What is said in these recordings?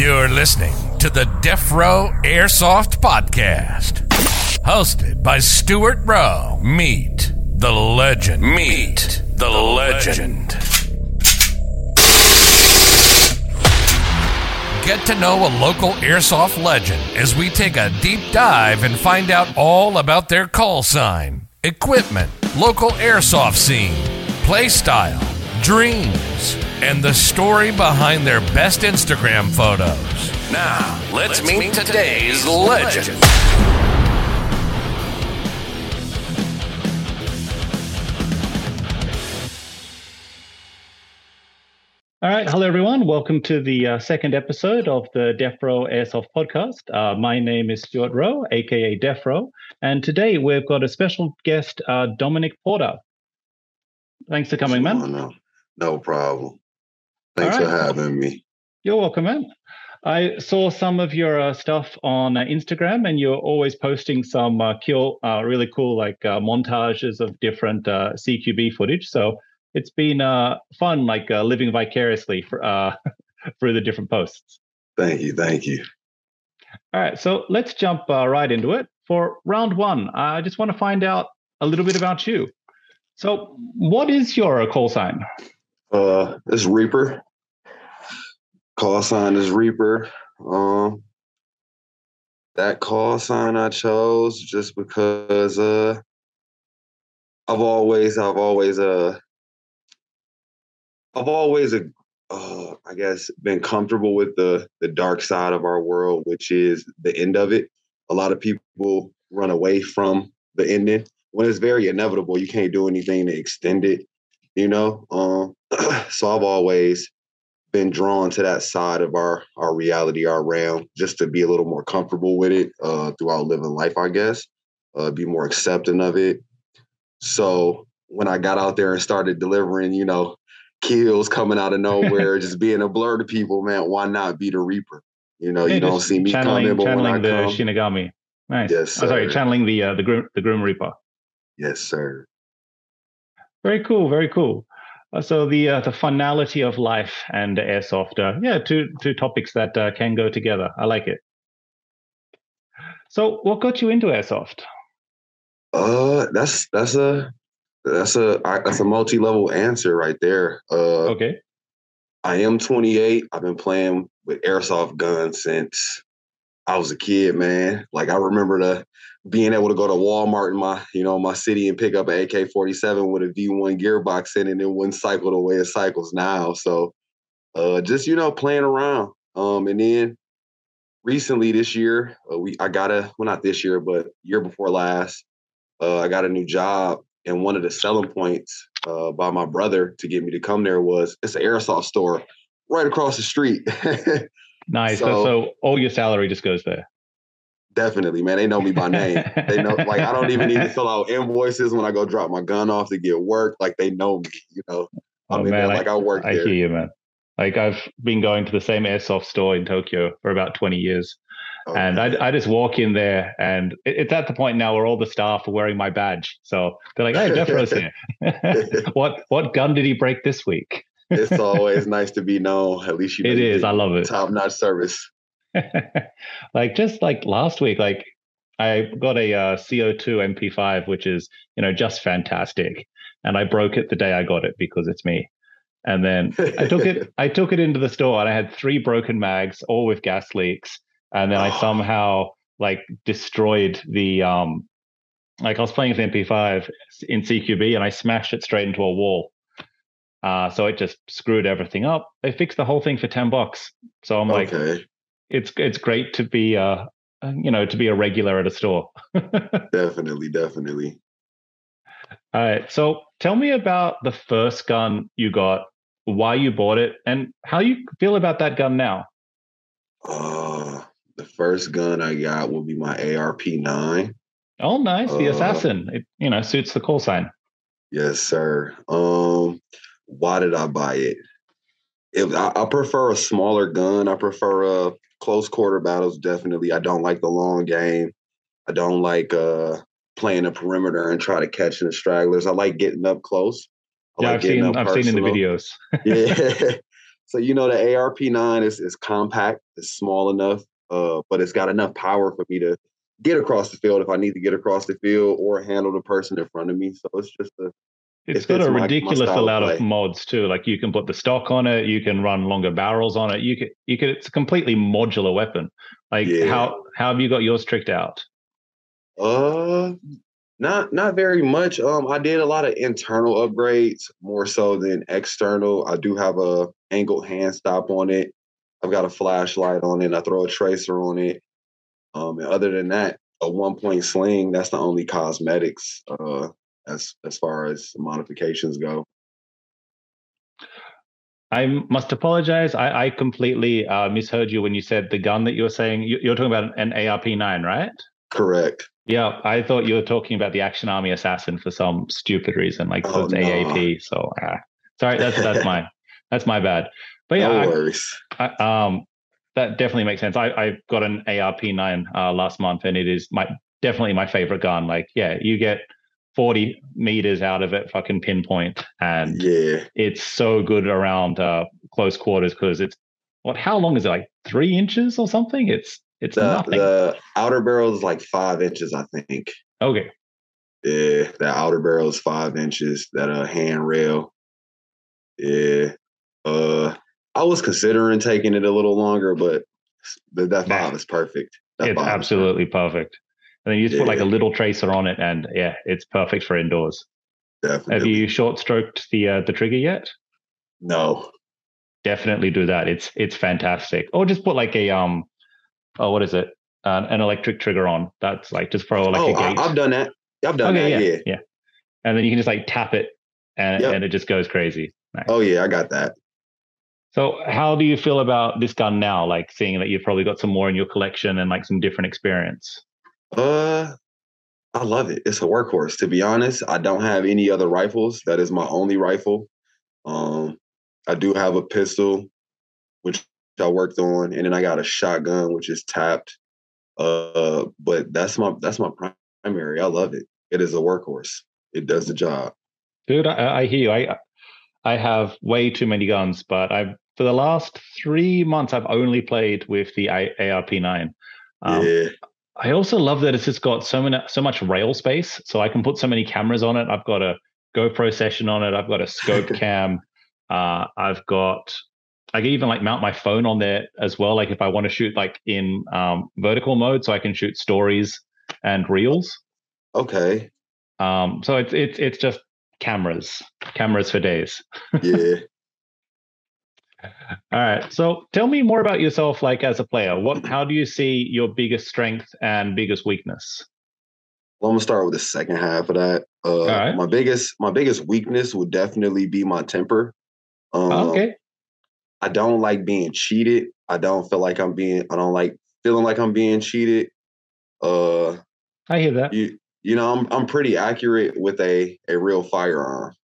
You're listening to the Defrowe Airsoft Podcast, hosted by Stuart Rowe. Meet the legend. Meet the legend. Get to know a local airsoft legend as we take a deep dive and find out all about their call sign, equipment, local airsoft scene, play style, dreams, and the story behind their best Instagram photos. Now, let's meet today's legend. All right. Hello, everyone. Welcome to the second episode of the Defrowe Airsoft Podcast. My name is Stuart Rowe, a.k.a. Defrowe, and today we've got a special guest, Dominic Porter. Thanks for coming, man. No problem. Thanks for having me. You're welcome, man. I saw some of your stuff on Instagram, and you're always posting some really cool montages of different CQB footage. So it's been fun, living vicariously through the different posts. Thank you. All right, so let's jump right into it. For round one, I just want to find out a little bit about you. So what is your call sign? It's Reaper. Call sign is Reaper. That call sign I chose just because I've always been comfortable with the dark side of our world, which is the end of it. A lot of people run away from the ending when it's very inevitable. You can't do anything to extend it, you know? So I've always been drawn to that side of our reality, our realm, just to be a little more comfortable with it throughout living life, I guess, be more accepting of it. So when I got out there and started delivering, kills coming out of nowhere, just being a blur to people, man. Why not be the Reaper? You don't see me coming, but when I come, channeling the Shinigami. Nice. Yes, sir. Channeling the Grim Reaper. Yes, sir. Very cool, very cool. So the finality of life and airsoft. Two topics that can go together. I like it. So, what got you into airsoft? That's a multi-level answer right there. Okay. I am 28. I've been playing with airsoft guns since I was a kid, man. I remember being able to go to Walmart in my city and pick up an AK-47 with a V1 gearbox in it, and it wouldn't cycle the way it cycles now. So just, playing around. And then recently this year, year before last, I got a new job. And one of the selling points by my brother to get me to come there was it's an airsoft store right across the street. Nice. So all your salary just goes there. Definitely, man. They know me by name. They know, I don't even need to fill out invoices when I go drop my gun off to get work. They know me, I work there. I hear you, man. I've been going to the same airsoft store in Tokyo for about 20 years. Okay. And I just walk in there, and it's at the point now where all the staff are wearing my badge. So they're like, "Hey, Defrowe's here." What gun did he break this week? It's always nice to be known. At least it is. I love it. Top-notch service. Last week, I got a CO2 MP5, which is just fantastic, and I broke it the day I got it because it's me. And then I took it into the store, and I had 3 broken mags, all with gas leaks. And then I somehow destroyed the I was playing with MP5 in CQB, and I smashed it straight into a wall. So it just screwed everything up. I fixed the whole thing for $10. So I'm it's great to be a regular at a store. Definitely. All right. So tell me about the first gun you got, why you bought it, and how you feel about that gun now. The first gun I got will be my ARP-9. Oh, nice. The Assassin. It, suits the call sign. Yes, sir. Why did I buy it? I prefer a smaller gun. I prefer close quarter battles, definitely. I don't like the long game. I don't like playing a perimeter and try to catch the stragglers. I like getting up close. I've seen in the videos. Yeah. So, you know, the ARP-9 is compact, it's small enough, but it's got enough power for me to get across the field if I need to get across the field or handle the person in front of me. So it's just a... It's got a ridiculous amount of mods too. Like you can put the stock on it, you can run longer barrels on it. You could. It's a completely modular weapon. Like how have you got yours tricked out? Not very much. I did a lot of internal upgrades more so than external. I do have a angled hand stop on it. I've got a flashlight on it. I throw a tracer on it. And other than that, a 1-point sling. That's the only cosmetics. As far as modifications go. I must apologize. I completely misheard you when you said the gun that you were saying. You're talking about an ARP-9, right? Correct. Yeah, I thought you were talking about the Action Army Assassin for some stupid reason, like it's no. AAP. So sorry, that's mine. That's my bad. But yeah, no worries. That definitely makes sense. I got an ARP-9 last month, and it is definitely my favorite gun. Like, yeah, you get 40 meters out of it, fucking pinpoint, and it's so good around close quarters because it's how long is it, like 3 inches or something? It's nothing. The outer barrel is like 5 inches, I think. Okay. Yeah, that outer barrel is 5 inches. That handrail. Yeah. I was considering taking it a little longer, but that five is perfect. It's absolutely perfect. And then you just put like a little tracer on it, and yeah, it's perfect for indoors. Definitely. Have you short stroked the trigger yet? No. Definitely do that. It's fantastic. Or just put like a what is it? An electric trigger on. That's like just throw like a gate. I've done that. I've done that. Yeah. And then you can just like tap it, and it just goes crazy. Nice. Oh yeah, I got that. So how do you feel about this gun now? Like seeing that you've probably got some more in your collection and like some different experience. I love it. It's a workhorse, to be honest. I don't have any other rifles. That is my only rifle. I do have a pistol, which I worked on, and then I got a shotgun, which is tapped. But that's my primary. I love it. It is a workhorse. It does the job. Dude, I hear you. I have way too many guns, but for the last 3 months, I've only played with the ARP-9. Yeah. I also love that it's just got so much rail space, so I can put so many cameras on it. I've got a GoPro session on it. I've got a scope cam. I can even like mount my phone on there as well. Like if I want to shoot like in vertical mode, so I can shoot stories and reels. Okay. So it's just cameras for days. Yeah. All right. So tell me more about yourself, like as a player. How do you see your biggest strength and biggest weakness? Well, I'm gonna start with the second half of that. All right. My biggest weakness would definitely be my temper. Okay. I don't like being cheated. I don't like feeling like I'm being cheated. I hear that. You know, I'm pretty accurate with a real firearm.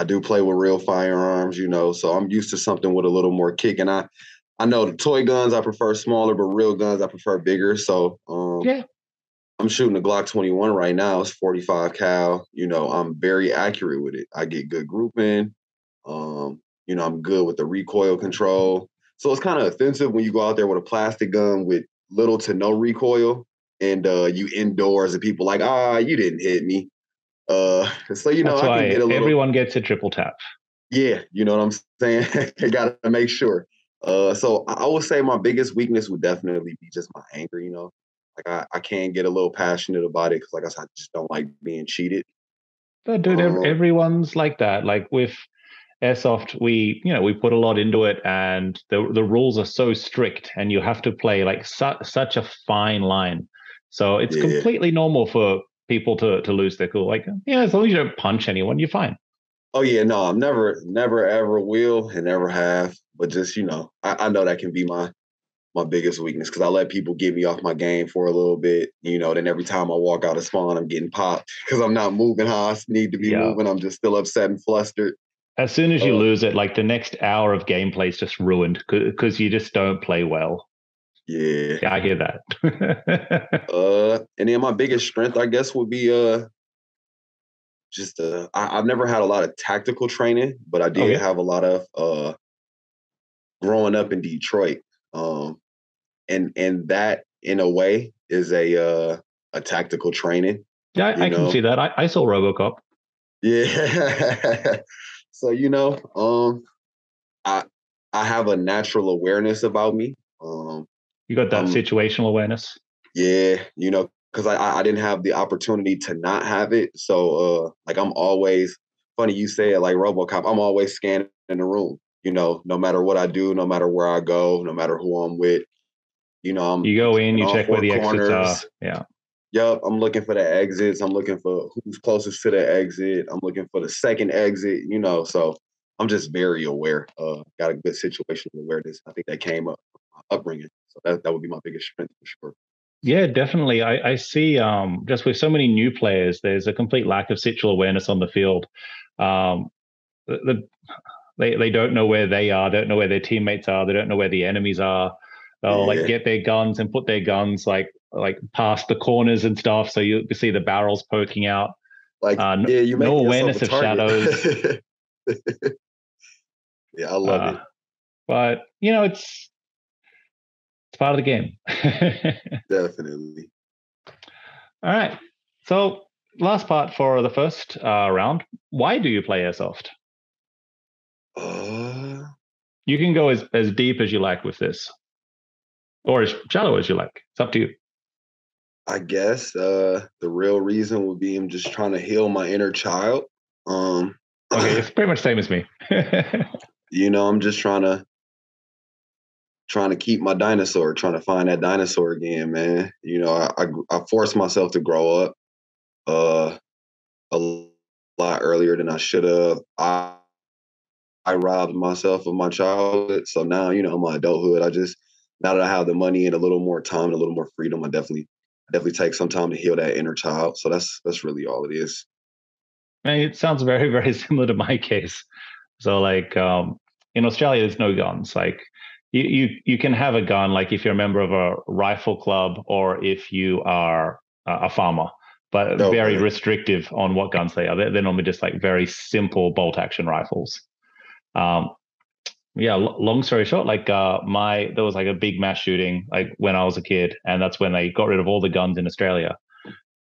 I do play with real firearms, you know, so I'm used to something with a little more kick. And I know the toy guns, I prefer smaller, but real guns, I prefer bigger. So I'm shooting a Glock 21 right now. It's 45 cal. You know, I'm very accurate with it. I get good grouping. You know, I'm good with the recoil control. So it's kind of offensive when you go out there with a plastic gun with little to no recoil and you indoors and people like, you didn't hit me. So, you know, that's why I can get a little... Everyone gets a triple tap. Yeah, you know what I'm saying? I got to make sure. So I would say my biggest weakness would definitely be just my anger, you know? Like, I can get a little passionate about it because, like I said, I just don't like being cheated. But, dude, everyone's like that. Like, with Airsoft, we put a lot into it, and the rules are so strict, and you have to play, like, such a fine line. So it's completely normal for people to lose their cool. Like, yeah, as long as you don't punch anyone, you're fine. Oh yeah, no, I'm never ever will and never have. But just, you know, I know that can be my biggest weakness because I let people get me off my game for a little bit. You know, then every time I walk out of spawn, I'm getting popped because I'm not moving how I need to be moving. I'm just still upset and flustered. As soon as you lose it, like the next hour of gameplay is just ruined because you just don't play well. Yeah, I hear that. And then my biggest strength, I guess, would be I've never had a lot of tactical training, but I did have a lot of growing up in Detroit. And that in a way is a tactical training. Yeah, I can see that. I saw RoboCop. Yeah. So, I have a natural awareness about me. You got that situational awareness. Yeah. Because I didn't have the opportunity to not have it. So, I'm always, funny you say it, like RoboCop, I'm always scanning in the room, no matter what I do, no matter where I go, no matter who I'm with, you go in, you check where the exits are. Yeah. Yep. I'm looking for the exits. I'm looking for who's closest to the exit. I'm looking for the second exit, so I'm just very aware. Got a good situational awareness. I think that came up from my upbringing. So that would be my biggest strength for sure. Yeah, definitely. I see just with so many new players, there's a complete lack of situational awareness on the field. They don't know where they are, don't know where their teammates are, they don't know where the enemies are. They'll get their guns and put their guns like past the corners and stuff, so you see the barrels poking out. You make no awareness of shadows. Yeah, I love it. But it's part of the game. Definitely. All right. So last part for the first round. Why do you play airsoft? You can go as deep as you like with this, or as shallow as you like. It's up to you. I guess the real reason would be I'm just trying to heal my inner child. Okay, it's pretty much the same as me. I'm just trying to keep my dinosaur, trying to find that dinosaur again, man. I forced myself to grow up a lot earlier than I should have. I robbed myself of my childhood. So now, my adulthood, now that I have the money and a little more time and a little more freedom, I definitely take some time to heal that inner child. So that's really all it is. And it sounds very, very similar to my case. So in Australia, there's no guns. You can have a gun, if you're a member of a rifle club or if you are a farmer, but very restrictive on what guns they are. They're normally just very simple bolt action rifles. Long story short, there was a big mass shooting when I was a kid, and that's when they got rid of all the guns in Australia.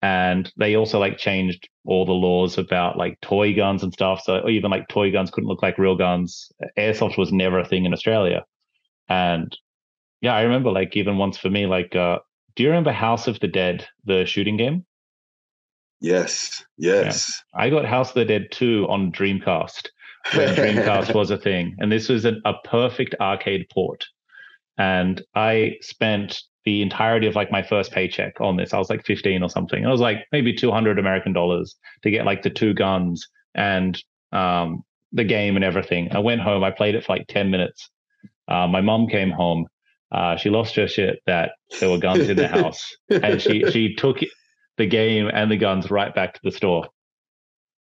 And they also changed all the laws about toy guns and stuff. So even toy guns couldn't look like real guns. Airsoft was never a thing in Australia. And yeah, I remember even once for me, do you remember House of the Dead, the shooting game? Yes. Yeah. I got House of the Dead 2 on Dreamcast when Dreamcast was a thing. And this was a perfect arcade port. And I spent the entirety of my first paycheck on this. I was 15 or something. I was maybe $200 American to get the two guns and the game and everything. I went home. I played it for 10 minutes. My mom came home. She lost her shit that there were guns in the house, and she took the game and the guns right back to the store.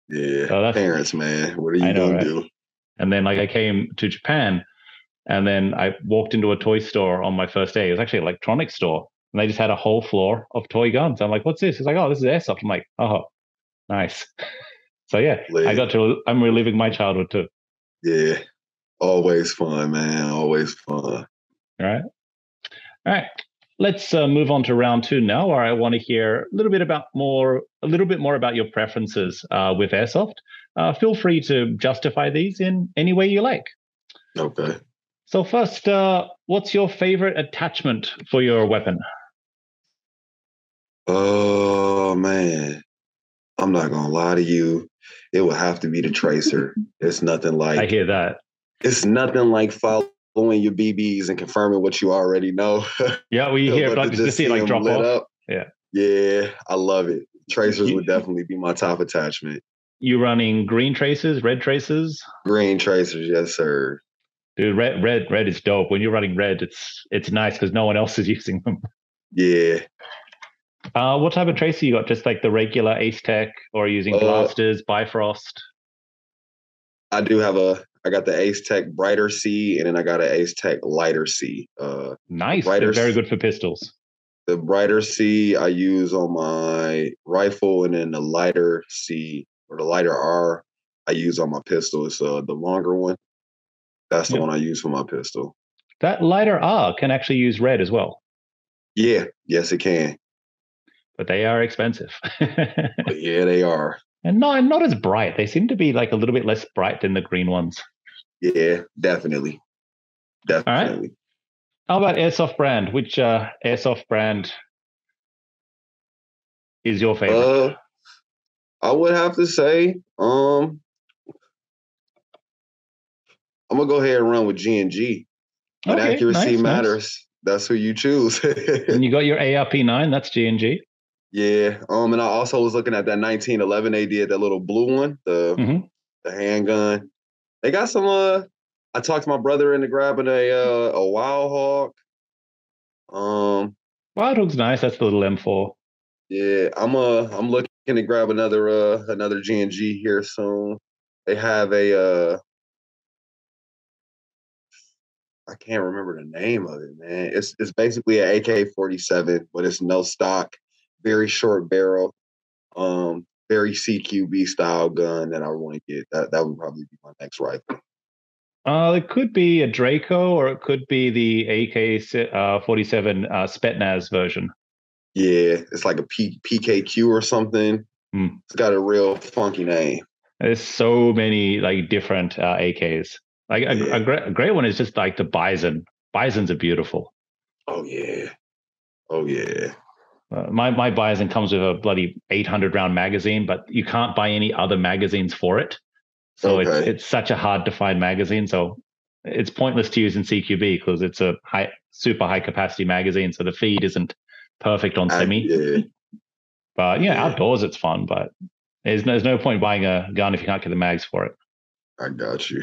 Yeah, so parents, man, what are you gonna do? And then I came to Japan, and then I walked into a toy store on my first day. It was actually an electronics store, and they just had a whole floor of toy guns. I'm like, what's this? It's oh, this is airsoft. I'm like, oh, nice. So yeah, I'm reliving my childhood too. Yeah. Always fun, man. Always fun. All right. Let's move on to round two now, where I want to hear a little bit more about your preferences with airsoft. Feel free to justify these in any way you like. Okay. So first, what's your favorite attachment for your weapon? Oh man, I'm not gonna lie to you. It would have to be the tracer. It's nothing like. I hear that. It's nothing like following your BBs and confirming what you already know. Yeah, we hear just see drop off. Up. Yeah. Yeah, I love it. Tracers would definitely be my top attachment. You running green tracers, red tracers? Green tracers, yes, sir. Dude, red is dope. When you're running red, it's nice because no one else is using them. Yeah. What type of tracer you got? Just the regular Ace Tech, or using blasters, Bifrost? I got the Ace Tech Brighter C, and then I got an Ace Tech Lighter C. Nice. They're very good for pistols. The Brighter C I use on my rifle, and then the Lighter C or the Lighter R I use on my pistol. It's the longer one. That's the one I use for my pistol. That lighter R can actually use red as well. Yeah. Yes, it can. But they are expensive. Yeah, they are. And not as bright. They seem to be like a little bit less bright than the green ones. Yeah, definitely. Definitely. All right. How about airsoft brand? Which airsoft brand is your favorite? I would have to say, I'm going to go ahead and run with G&G. But accuracy matters. Nice. That's who you choose. And you got your ARP-9, that's G&G. Yeah. And I also was looking at that 1911 they did, that little blue one, the handgun. They got some, I talked my brother into grabbing a Wild Hawk. Wild Hawk's nice. That's the little M4. Yeah. I'm looking to grab another G&G here soon. They have I can't remember the name of it, man. It's basically an AK-47, but it's no stock, very short barrel, very CQB style gun that I want to get. That would probably be my next rifle. It could be a Draco, or it could be the AK-47 Spetsnaz version. Yeah, it's like a PKQ or something. It's got a real funky name. There's so many like different AKs. Like a great one is just like the Bison. Bisons are beautiful. Oh yeah, oh yeah. My Bison comes with a bloody 800 round magazine, but you can't buy any other magazines for it. So it's such a hard to find magazine. So it's pointless to use in CQB because it's a super high capacity magazine. So the feed isn't perfect on semi. But yeah, outdoors it's fun. But there's no point buying a gun if you can't get the mags for it. I got you.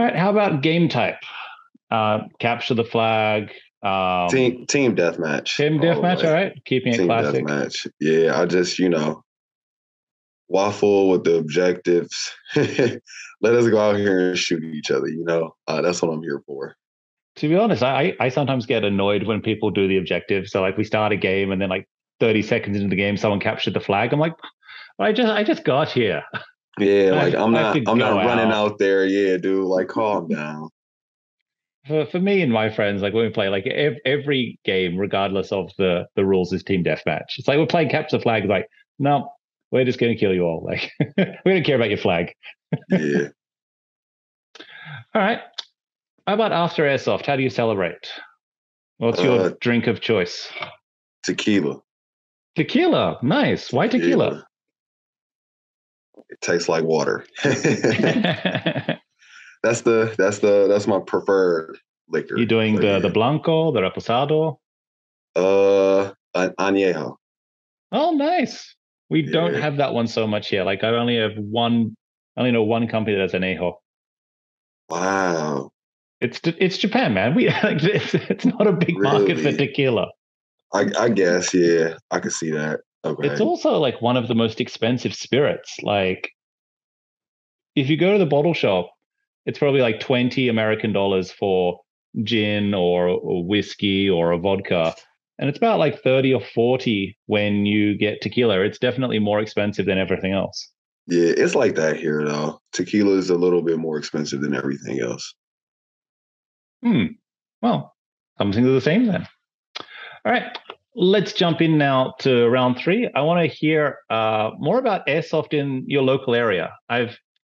All right. How about game type? Capture the flag. Team deathmatch. Team deathmatch. All right. Keeping it classic. Deathmatch. Yeah. I just, waffle with the objectives. Let us go out here and shoot each other. That's what I'm here for. To be honest, I sometimes get annoyed when people do the objectives. So like we start a game and then like 30 seconds into the game, someone captured the flag. I'm like, I just got here. Yeah, like I'm not running out there. Yeah, dude, like calm down. For me and my friends, like when we play, like every game, regardless of the rules, is team deathmatch. It's like we're playing capture the flag. It's like, no, we're just gonna kill you all. Like we don't care about your flag. Yeah. All right. How about after airsoft? How do you celebrate? What's your drink of choice? Tequila. Tequila, nice. Why tequila? Yeah. It tastes like water. That's my preferred liquor. You're doing the blanco, the reposado, añejo. Oh, nice. We don't have that one so much here. Like I only know one company that's añejo. Wow. It's Japan, man. It's not a big market for tequila. I guess, yeah, I can see that. Okay. It's also like one of the most expensive spirits. Like if you go to the bottle shop, it's probably like $20 American dollars for gin or whiskey or a vodka. And it's about like 30 or 40 when you get tequila. It's definitely more expensive than everything else. Yeah, it's like that here though. Tequila is a little bit more expensive than everything else. Well, something to the same then. All right. Let's jump in now to round three. I want to hear more about airsoft in your local area.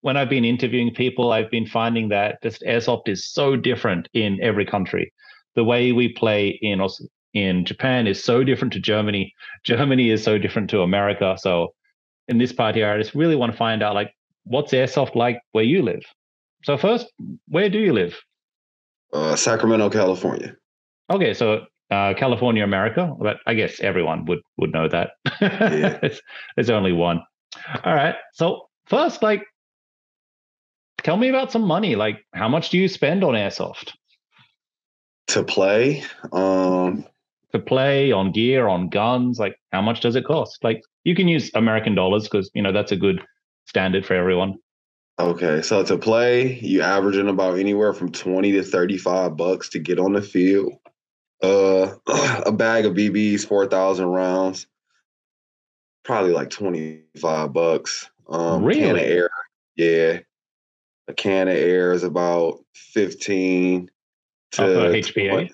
When I've been interviewing people, I've been finding that just airsoft is so different in every country. The way we play in Japan is so different to Germany. Germany is so different to America. So in this part here, I just really want to find out, like, what's airsoft like where you live? So first, where do you live? Sacramento, California. Okay, so... California, America, but I guess everyone would know that. Yeah. There's only one. All right. So first, like, tell me about some money. Like, how much do you spend on airsoft? To play? To play, on gear, on guns, like, how much does it cost? Like, you can use American dollars because, that's a good standard for everyone. Okay. So to play, you averaging about anywhere from $20 to $35 to get on the field. A bag of BBs, 4,000 rounds, probably like $25. Really? Can of air, yeah. A can of air is about 15 to HPA.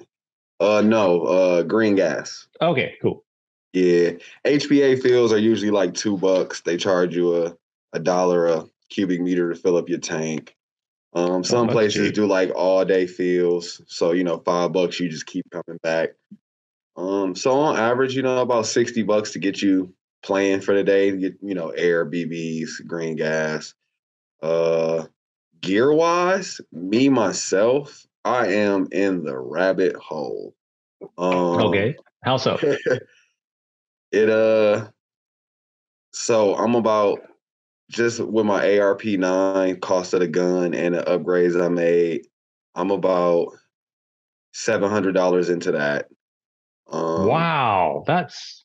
Green gas. Okay, cool. Yeah, HPA fills are usually like $2. They charge you $1 a cubic meter to fill up your tank. Some places do like all day fills, so you know, $5 you just keep coming back. So on average, you know, about $60 to get you playing for the day. To get, you know, air, BBs, green gas. Gear wise, me myself, I am in the rabbit hole. Okay, how so? So I'm about, just with my ARP-9 cost of the gun and the upgrades I made, I'm about $700 into that. Wow, that's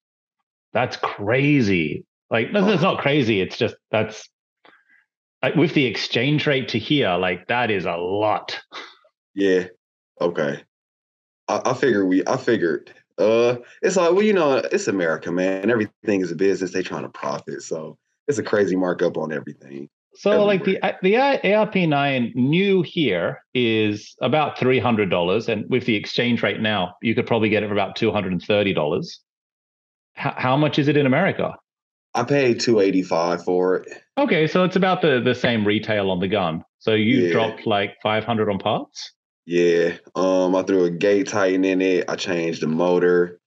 crazy. Like, that's not crazy. It's just that's like, with the exchange rate to here, like that is a lot. Yeah. Okay. I figured. It's like, well, you know, it's America, man. Everything is a business. They're trying to profit, so it's a crazy markup on everything. So everywhere. Like the ARP-9 new here is about $300, and with the exchange rate now, you could probably get it for about $230. How much is it in America? I paid $285 for it. Okay, so it's about the same retail on the gun. So you dropped like $500 on parts? Yeah. I threw a gate Titan in it. I changed the motor.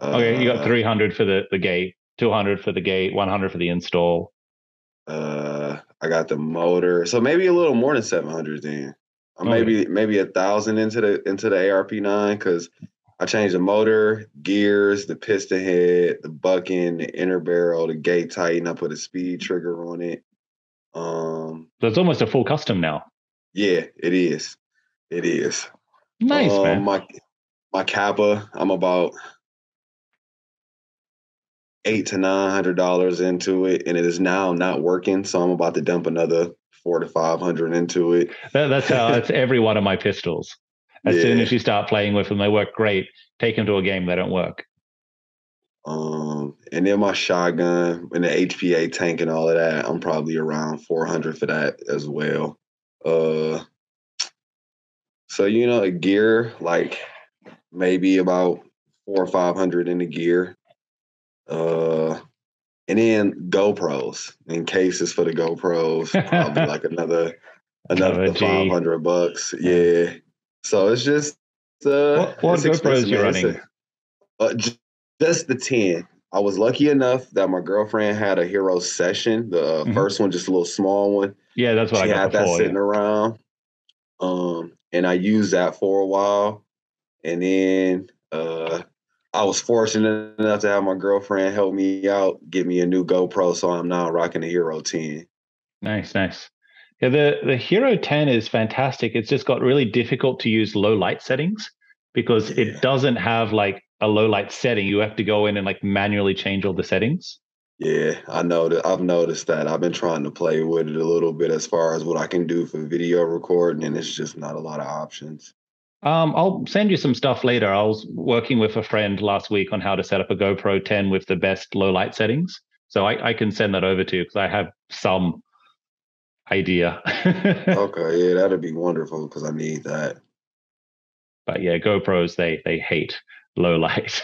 Okay, you got $300 for the gate, $200 for the gate, $100 for the install. I got the motor, so maybe a little more than $700 then. Maybe $1,000 into the ARP-9, because I changed the motor, gears, the piston head, the bucking, the inner barrel, the gate Titan. I put a speed trigger on it. So it's almost a full custom now. Yeah, it is. It is. Nice, man. My Kappa, I'm about $800 to $900 into it, and it is now not working, so I'm about to dump another $400 to $500 into it. That's how. That's every one of my pistols. As soon as you start playing with them, they work great. Take them to a game, they don't work. And then my shotgun and the HPA tank and all of that, I'm probably around $400 for that as well. So you know, a gear, like maybe about $400 or $500 in the gear. And then GoPros and cases for the GoPros, probably like another $500. Yeah. So it's just what GoPros you're running? Just the 10. I was lucky enough that my girlfriend had a Hero Session, the first one, just a little small one. Yeah, that's what I got. Had that sitting around, and I used that for a while, and then I was fortunate enough to have my girlfriend help me out, get me a new GoPro, so I'm now rocking the Hero 10. Nice, nice. Yeah, the Hero 10 is fantastic. It's just got really difficult to use low light settings because it doesn't have like a low light setting. You have to go in and like manually change all the settings. Yeah, I know that. I've noticed that. I've been trying to play with it a little bit as far as what I can do for video recording, and it's just not a lot of options. I'll send you some stuff later. I was working with a friend last week on how to set up a GoPro 10 with the best low light settings. So I can send that over to you because I have some idea. Okay, yeah, that'd be wonderful because I need that. But yeah, GoPros, they hate low light.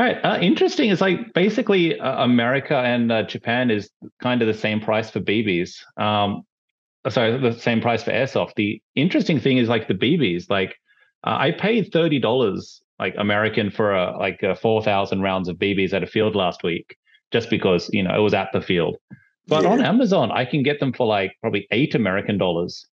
All right, interesting. It's like basically America and Japan is kind of the same price for BBs. Sorry, the same price for airsoft. The interesting thing is like the BBs. Like I paid $30 like American for a 4,000 rounds of BBs at a field last week, just because you know it was at the field. But on Amazon, I can get them for like probably $8 American. What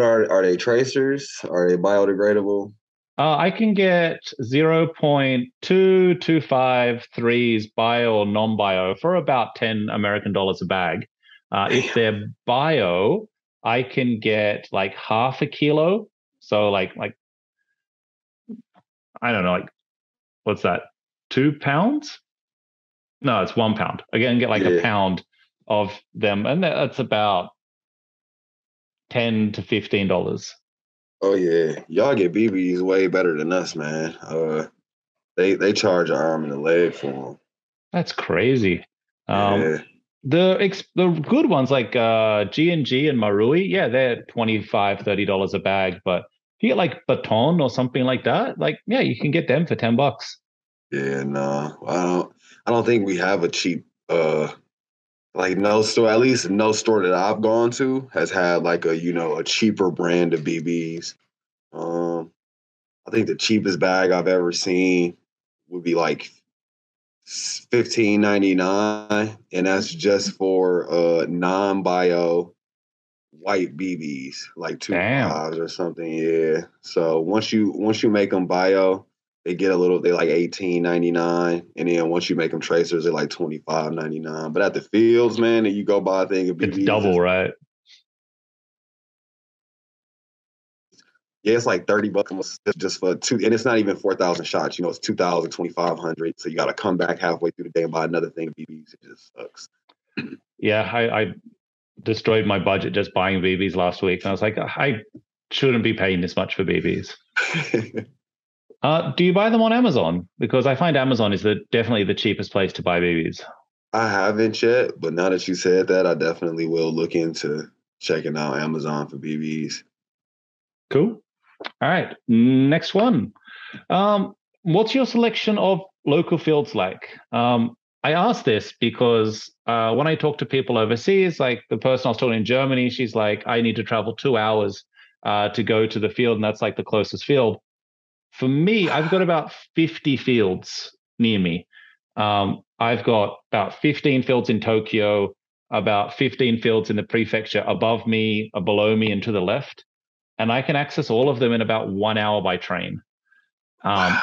are they tracers? Are they biodegradable? I can get 0.2253s bio or non-bio for about $10 American a bag. If they're bio, I can get like half a kilo. So like I don't know, like what's that? 2 pounds? No, it's 1 pound. Again, get like a pound of them, and that's about $10 to $15. Oh yeah, y'all get BBs way better than us, man. They charge an arm and a leg for them. That's crazy. The good ones like G&G and Marui, yeah, they're $25, $30 a bag. But if you get like Baton or something like that, like, yeah, you can get them for $10. Yeah, no, I don't think we have a cheap, like no store, at least no store that I've gone to has had like a, you know, a cheaper brand of BBs. I think the cheapest bag I've ever seen would be like $15.99, and that's just for non-bio white BBs, like 2.5s or something. Yeah. So once you make them bio, they get a little. They like $18.99, and then once you make them tracers, they're like $25.99. But at the fields, man, and you go buy a thing of BBs, it's double, right? Yeah, it's like $30 just for two, and it's not even 4,000 shots. You know, it's 2,000, 2,500. So you got to come back halfway through the day and buy another thing of BBs. It just sucks. Yeah, I destroyed my budget just buying BBs last week, and I was like, I shouldn't be paying this much for BBs. Do you buy them on Amazon? Because I find Amazon is definitely the cheapest place to buy BBs. I haven't yet, but now that you said that, I definitely will look into checking out Amazon for BBs. Cool. All right, next one. What's your selection of local fields like? I asked this because when I talk to people overseas, like the person I was talking in Germany, she's like, I need to travel 2 hours to go to the field, and that's like the closest field. For me, I've got about 50 fields near me. I've got about 15 fields in Tokyo, about 15 fields in the prefecture above me, below me, and to the left. And I can access all of them in about 1 hour by train. Wow.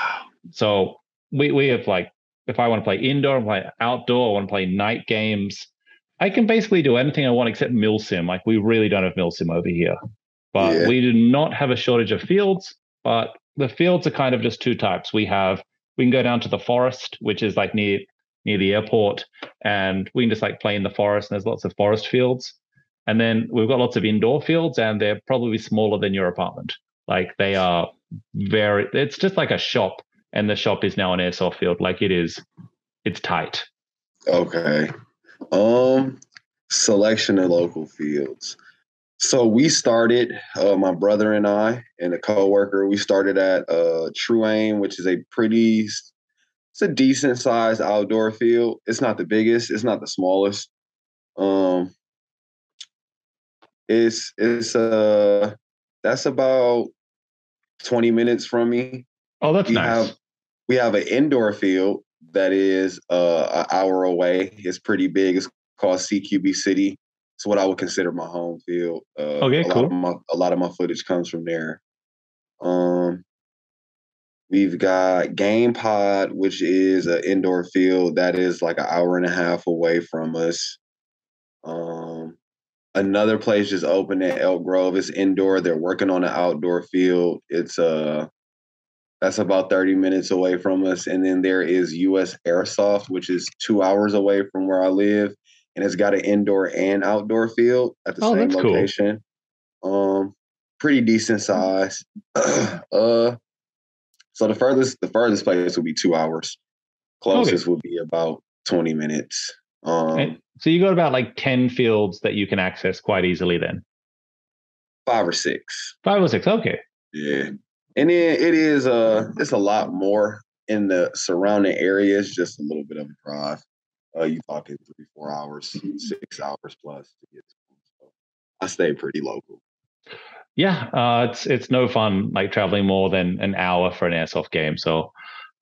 So we have like, if I want to play indoor, I want to play outdoor, I want to play night games. I can basically do anything I want except milsim. Like we really don't have milsim over here, but we do not have a shortage of fields. But the fields are kind of just two types. We can go down to the forest, which is like near the airport, and we can just like play in the forest. And there's lots of forest fields. And then we've got lots of indoor fields, and they're probably smaller than your apartment. Like they are it's just like a shop, and the shop is now an airsoft field. Like it's tight. Okay. Selection of local fields. So we started, my brother and I and a coworker, we started at True Aim, which is it's a decent sized outdoor field. It's not the biggest. It's not the smallest. It's that's about 20 minutes from me. Oh, that's nice. We have an indoor field that is an hour away. It's pretty big. It's called CQB City. It's what I would consider my home field. Okay, cool. A lot of my footage comes from there. We've got Game Pod, which is an indoor field that is like an hour and a half away from us. Another place just opened at Elk Grove. It's indoor. They're working on an outdoor field. It's that's about 30 minutes away from us. And then there is US Airsoft, which is 2 hours away from where I live. And it's got an indoor and outdoor field at the same location. Cool. Pretty decent size. So the furthest place would be 2 hours. Closest would be about 20 minutes. So you got about like 10 fields that you can access quite easily then? 5 or 6. 5 or 6, okay. Yeah. And then it's a lot more in the surrounding areas, just a little bit of a drive. You're talking 3-4 hours, 6 hours plus to get to them. So I stay pretty local. Yeah, it's no fun like traveling more than an hour for an airsoft game. So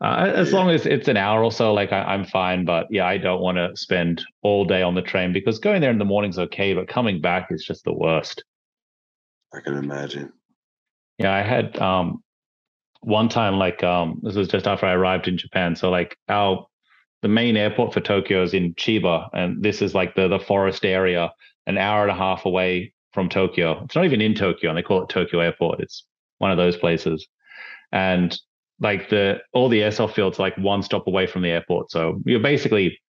as long as it's an hour or so, like I'm fine. But yeah, I don't want to spend all day on the train because going there in the morning's okay, but coming back is just the worst. I can imagine. Yeah, I had one time like this was just after I arrived in Japan. So like the main airport for Tokyo is in Chiba, and this is like the forest area, an hour and a half away from Tokyo. It's not even in Tokyo, and they call it Tokyo Airport. It's one of those places, and like all the airsoft fields are like one stop away from the airport. So you're basically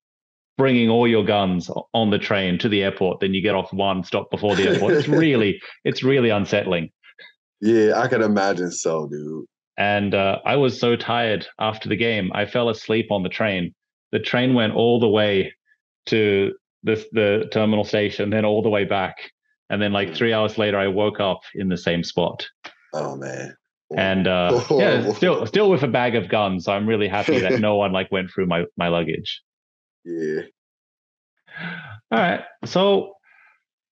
bringing all your guns on the train to the airport. Then you get off one stop before the airport. It's really unsettling. Yeah, I can imagine so, dude. And I was so tired after the game. I fell asleep on the train. The train went all the way to the terminal station, then all the way back. And then like 3 hours later, I woke up in the same spot. Oh, man. And yeah, still with a bag of guns. So I'm really happy that no one like went through my luggage. Yeah. All right. So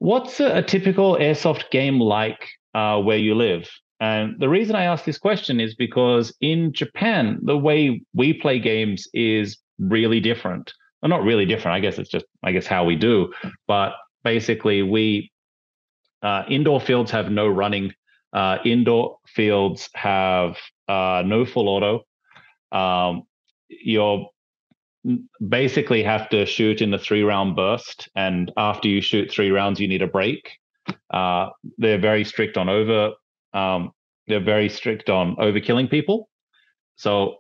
what's a typical airsoft game like where you live? And the reason I ask this question is because in Japan, the way we play games is really different. Well, not really different. I guess it's just, I guess, how we do. But basically, we indoor fields have no running. Indoor fields have no full auto. You're basically have to shoot in the 3-round burst, and after you shoot 3 rounds, you need a break. They're very strict on overkilling people. So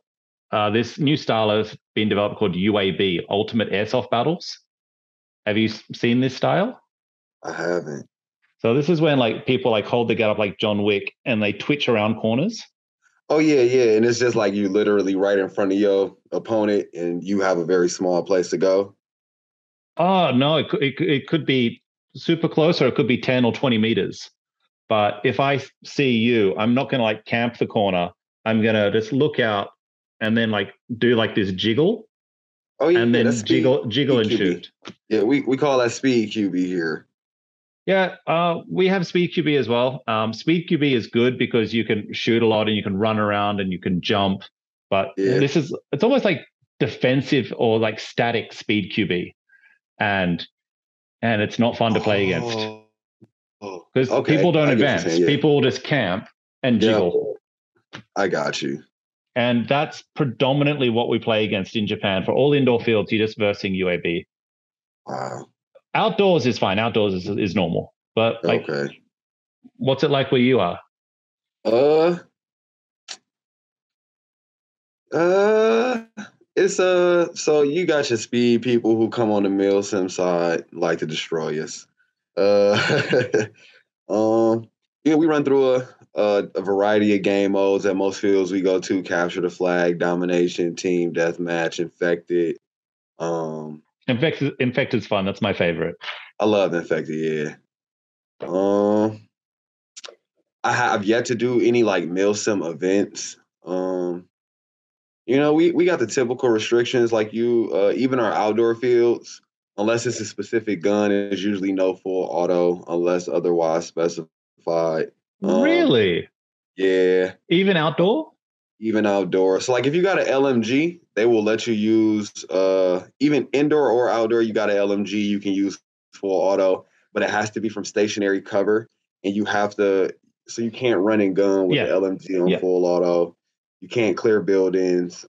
this new style has been developed called UAB, Ultimate Airsoft Battles. Have you seen this style? I haven't. So this is when like people like hold the gun up like John Wick and they twitch around corners. Oh yeah, yeah. And it's just like you literally right in front of your opponent and you have a very small place to go. Oh no, it could be super close or it could be 10 or 20 meters. But if I see you, I'm not going to like camp the corner. I'm going to just look out and then like do like this jiggle. Oh yeah, and then jiggle and shoot. Yeah, we call that speed QB here. Yeah, we have speed QB as well. Speed QB is good because you can shoot a lot and you can run around and you can jump. But yeah, it's almost like defensive or like static speed QB. And it's not fun to play against. Because people don't advance. Yeah. People just camp and jiggle. Yeah. I got you. And that's predominantly what we play against in Japan. For all indoor fields, you're just versing UAB. Wow. Outdoors is fine. Outdoors is normal. But like, okay, what's it like where you are? It's so you got your speed people who come on the milsim side like to destroy us. Yeah, we run through a variety of game modes at most fields we go to: capture the flag, domination, team deathmatch, infected. Infected's fun. That's my favorite. I love Infected, yeah. I have yet to do any like milsim events. You know, we got the typical restrictions like you, even our outdoor fields, unless it's a specific gun, it's usually no full auto unless otherwise specified. Really? Yeah. Even outdoor? Even outdoor. So like if you got an LMG, they will let you use even indoor or outdoor. You got an LMG, you can use full auto, but it has to be from stationary cover, and you have to. So you can't run and gun with the LMG on full auto. You can't clear buildings.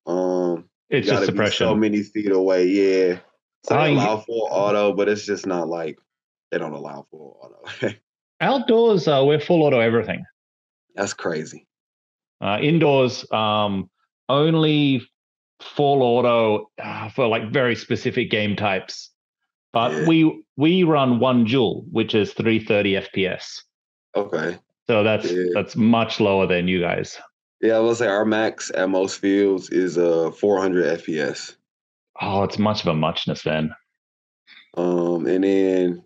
It's just suppression. So many feet away. Yeah. So they allow full auto, but it's just not like they don't allow full auto. Outdoors, we're full auto everything. That's crazy. Indoors, only full auto for like very specific game types. But we run one duel, which is 330 FPS. Okay. So that's much lower than you guys. Yeah, I will say our max at most fields is 400 FPS. Oh, it's much of a muchness then. And then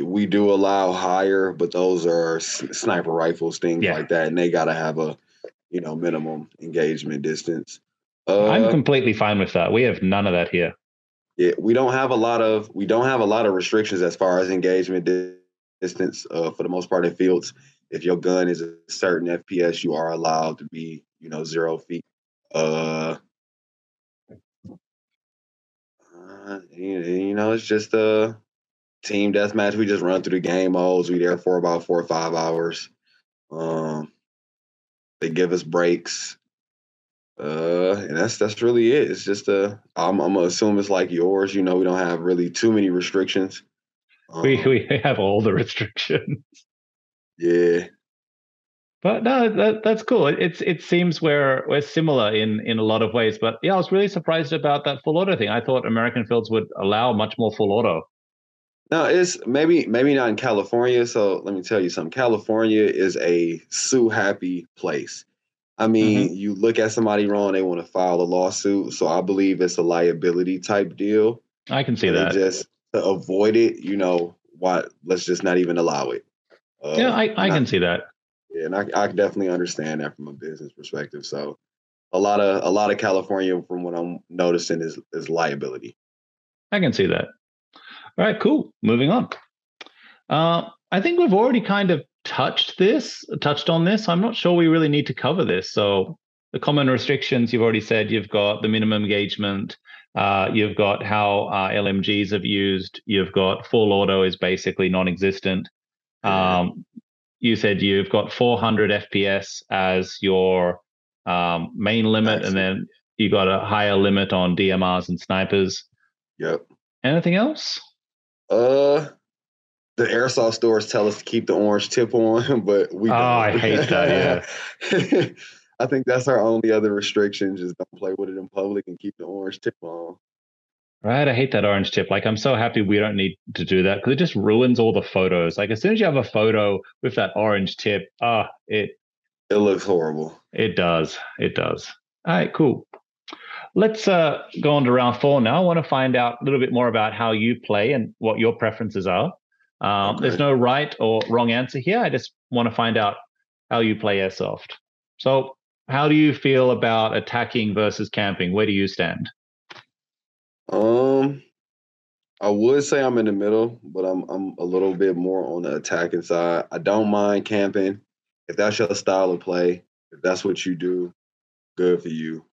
we do allow higher, but those are sniper rifles, things like that, and they gotta have a minimum engagement distance. I'm completely fine with that. We have none of that here. Yeah, we don't have a lot of restrictions as far as engagement distance. For the most part, in fields, if your gun is a certain FPS, you are allowed to be, 0 feet. It's just a team deathmatch. We just run through the game modes. We there for about 4 or 5 hours. They give us breaks, and that's really it. It's just I'm gonna assume it's like yours. We don't have really too many restrictions. We have all the restrictions. Yeah, but no, that's cool. It seems we're similar in a lot of ways. But yeah, I was really surprised about that full auto thing. I thought American fields would allow much more full auto. No, it's maybe not in California. So let me tell you something. California is a sue-happy place. I mean, you look at somebody wrong, they want to file a lawsuit. So I believe it's a liability type deal. I can see that. Just to avoid it, you know, why? Let's just not even allow it. Yeah, I can see that. Yeah, and I can definitely understand that from a business perspective. So a lot of California, from what I'm noticing, is liability. I can see that. All right, cool. Moving on. I think we've already kind of touched on this. I'm not sure we really need to cover this. So the common restrictions, you've already said, you've got the minimum engagement, you've got how LMGs have used, you've got full auto is basically non-existent. You said you've got 400 FPS as your main limit, and then you got a higher limit on DMRs and snipers. Yep. Anything else? The airsoft stores tell us to keep the orange tip on, but we don't. Oh, I hate that, yeah. I think that's our only other restriction. Just don't play with it in public and keep the orange tip on. Right, I hate that orange tip. Like, I'm so happy we don't need to do that because it just ruins all the photos. Like, as soon as you have a photo with that orange tip, it looks horrible. It does. It does. All right, cool. Let's go on to round four now. I want to find out a little bit more about how you play and what your preferences are. Okay. There's no right or wrong answer here. I just want to find out how you play airsoft. So, how do you feel about attacking versus camping? Where do you stand? I would say I'm in the middle, but I'm a little bit more on the attacking side. I don't mind camping. If that's your style of play, if that's what you do, good for you.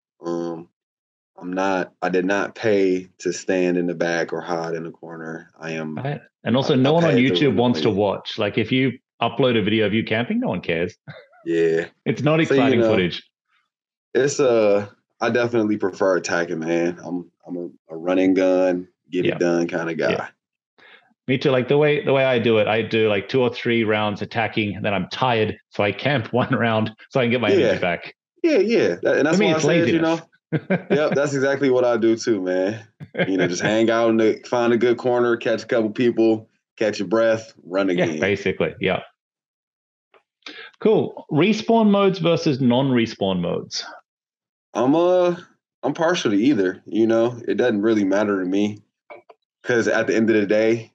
I did not pay to stand in the back or hide in the corner. I am. Right. And also no one on YouTube wants to watch. Like, if you upload a video of you camping, no one cares. Yeah. It's not exciting footage. It's I definitely prefer attacking, man. I'm a running gun, get it done kind of guy. Yeah. Me too. Like the way I do it, I do like 2 or 3 rounds attacking, and then I'm tired, so I camp 1 round so I can get my energy back. Yeah, yeah. And that's why I say it, you know. Yep, that's exactly what I do too, man. You know, just hang out and find a good corner, catch a couple people, catch your breath, run again. Yeah, basically, yeah. Cool. Respawn modes versus non-respawn modes. I'm partial to either. You know, it doesn't really matter to me because at the end of the day,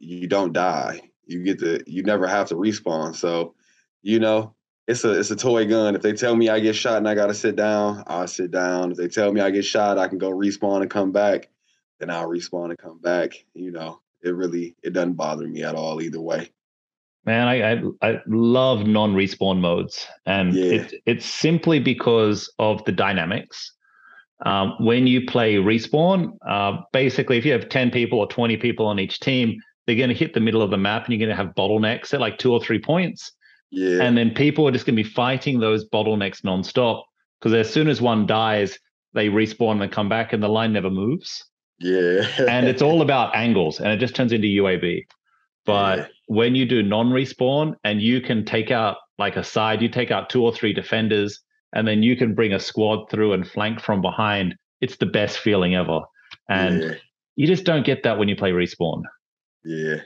you don't die. You never have to respawn. So, you know. It's a toy gun. If they tell me I get shot and I got to sit down, I'll sit down. If they tell me I get shot, I can go respawn and come back, then I'll respawn and come back. You know, it doesn't bother me at all either way. Man, I love non-respawn modes. And it's simply because of the dynamics. When you play respawn, basically if you have 10 people or 20 people on each team, they're going to hit the middle of the map and you're going to have bottlenecks at like 2 or 3 points. Yeah. And then people are just going to be fighting those bottlenecks nonstop because as soon as one dies, they respawn and come back and the line never moves. Yeah. And it's all about angles and it just turns into UAB. But when you do non-respawn and you can take out like a side, you take out 2 or 3 defenders and then you can bring a squad through and flank from behind. It's the best feeling ever. And you just don't get that when you play respawn. Yeah.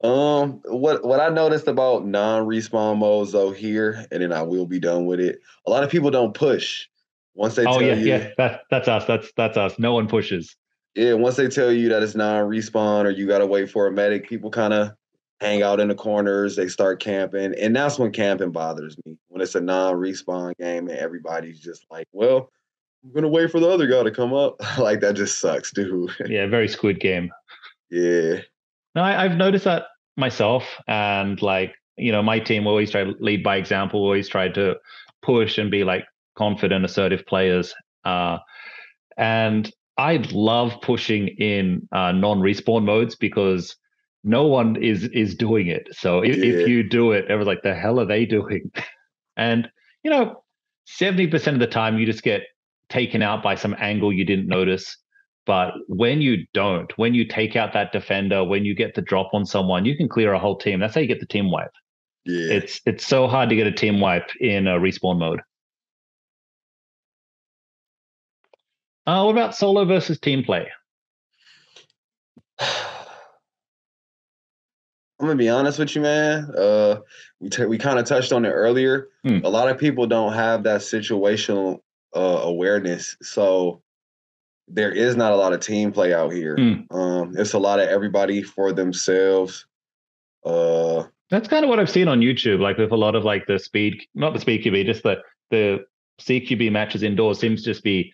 What I noticed about non-respawn modes though here, and then I will be done with it. A lot of people don't push once they tell you. Yeah, that's us. That's us. No one pushes. Yeah, once they tell you that it's non-respawn or you gotta wait for a medic, people kind of hang out in the corners. They start camping, and that's when camping bothers me. When it's a non-respawn game and everybody's just like, "Well, I'm gonna wait for the other guy to come up." Like that just sucks, dude. Yeah, very Squid Game. Yeah. No, I've noticed that myself, and like, you know, my team always try to lead by example, always try to push and be like confident, assertive players. And I love pushing in non-respawn modes because no one is doing it. So if you do it, everyone's like, the hell are they doing? And, you know, 70% of the time you just get taken out by some angle you didn't notice. But when you don't, when you take out that defender, when you get the drop on someone, you can clear a whole team. That's how you get the team wipe. Yeah. It's so hard to get a team wipe in a respawn mode. What about solo versus team play? I'm going to be honest with you, man. We kind of touched on it earlier. A lot of people don't have that situational awareness. So there is not a lot of team play out here. It's a lot of everybody for themselves. That's kind of what I've seen on YouTube, like with a lot of like the speed, not the speed QB, just the CQB matches indoors seems to just be,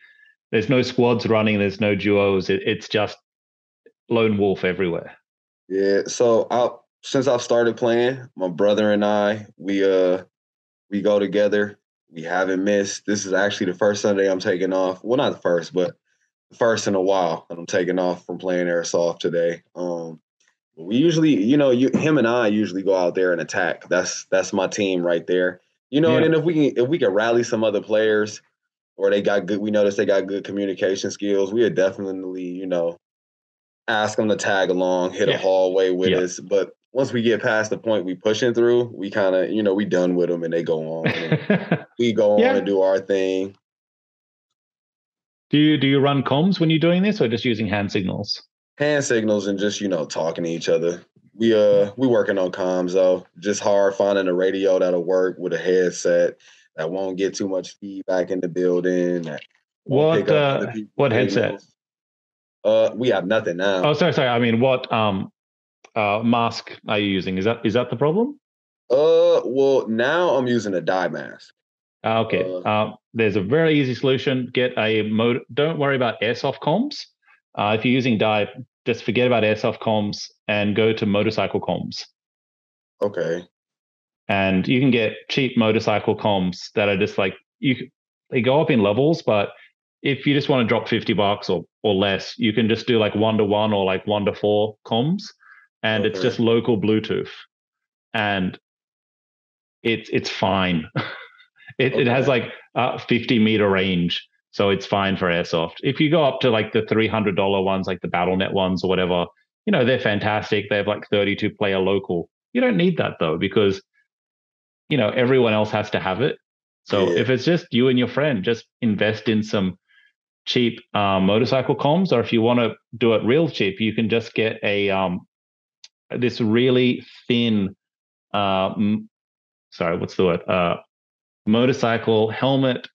there's no squads running, there's no duos. It's just lone wolf everywhere. Yeah. So since I've started playing, my brother and I, we go together. We haven't missed. This is actually the first Sunday I'm taking off. Well, not the first, but the first in a while that I'm taking off from playing airsoft today. We usually, you know, him and I usually go out there and attack. That's my team right there. You know, yeah. And then if we can rally some other players, or they got good, we notice they got good communication skills, we would definitely, you know, ask them to tag along, hit a hallway with us. But once we get past the point we pushing through, we kind of, you know, we done with them and they go on. And we go on and do our thing. Do you run comms when you're doing this, or just using hand signals? Hand signals and just, you know, talking to each other. We working on comms though. Just hard finding a radio that'll work with a headset that won't get too much feedback in the building. What headset? We have nothing now. Oh, sorry. I mean, what mask are you using? Is that the problem? Well, now I'm using a Dye mask. Okay. There's a very easy solution. Get a mode. Don't worry about airsoft comms. If you're using Dye, just forget about airsoft comms and go to motorcycle comms. Okay. And you can get cheap motorcycle comms that are just like, they go up in levels, but if you just want to drop $50 or less, you can just do like 1-to-1 or like 1-to-4 comms. And it's just local Bluetooth. And it's fine. It has like a 50-meter range. So it's fine for airsoft. If you go up to like the $300 ones, like the BattleNet ones or whatever, you know, they're fantastic. They have like 32-player local. You don't need that though, because, you know, everyone else has to have it. So if it's just you and your friend, just invest in some cheap motorcycle comms. Or if you want to do it real cheap, you can just get a this really thin, motorcycle helmet,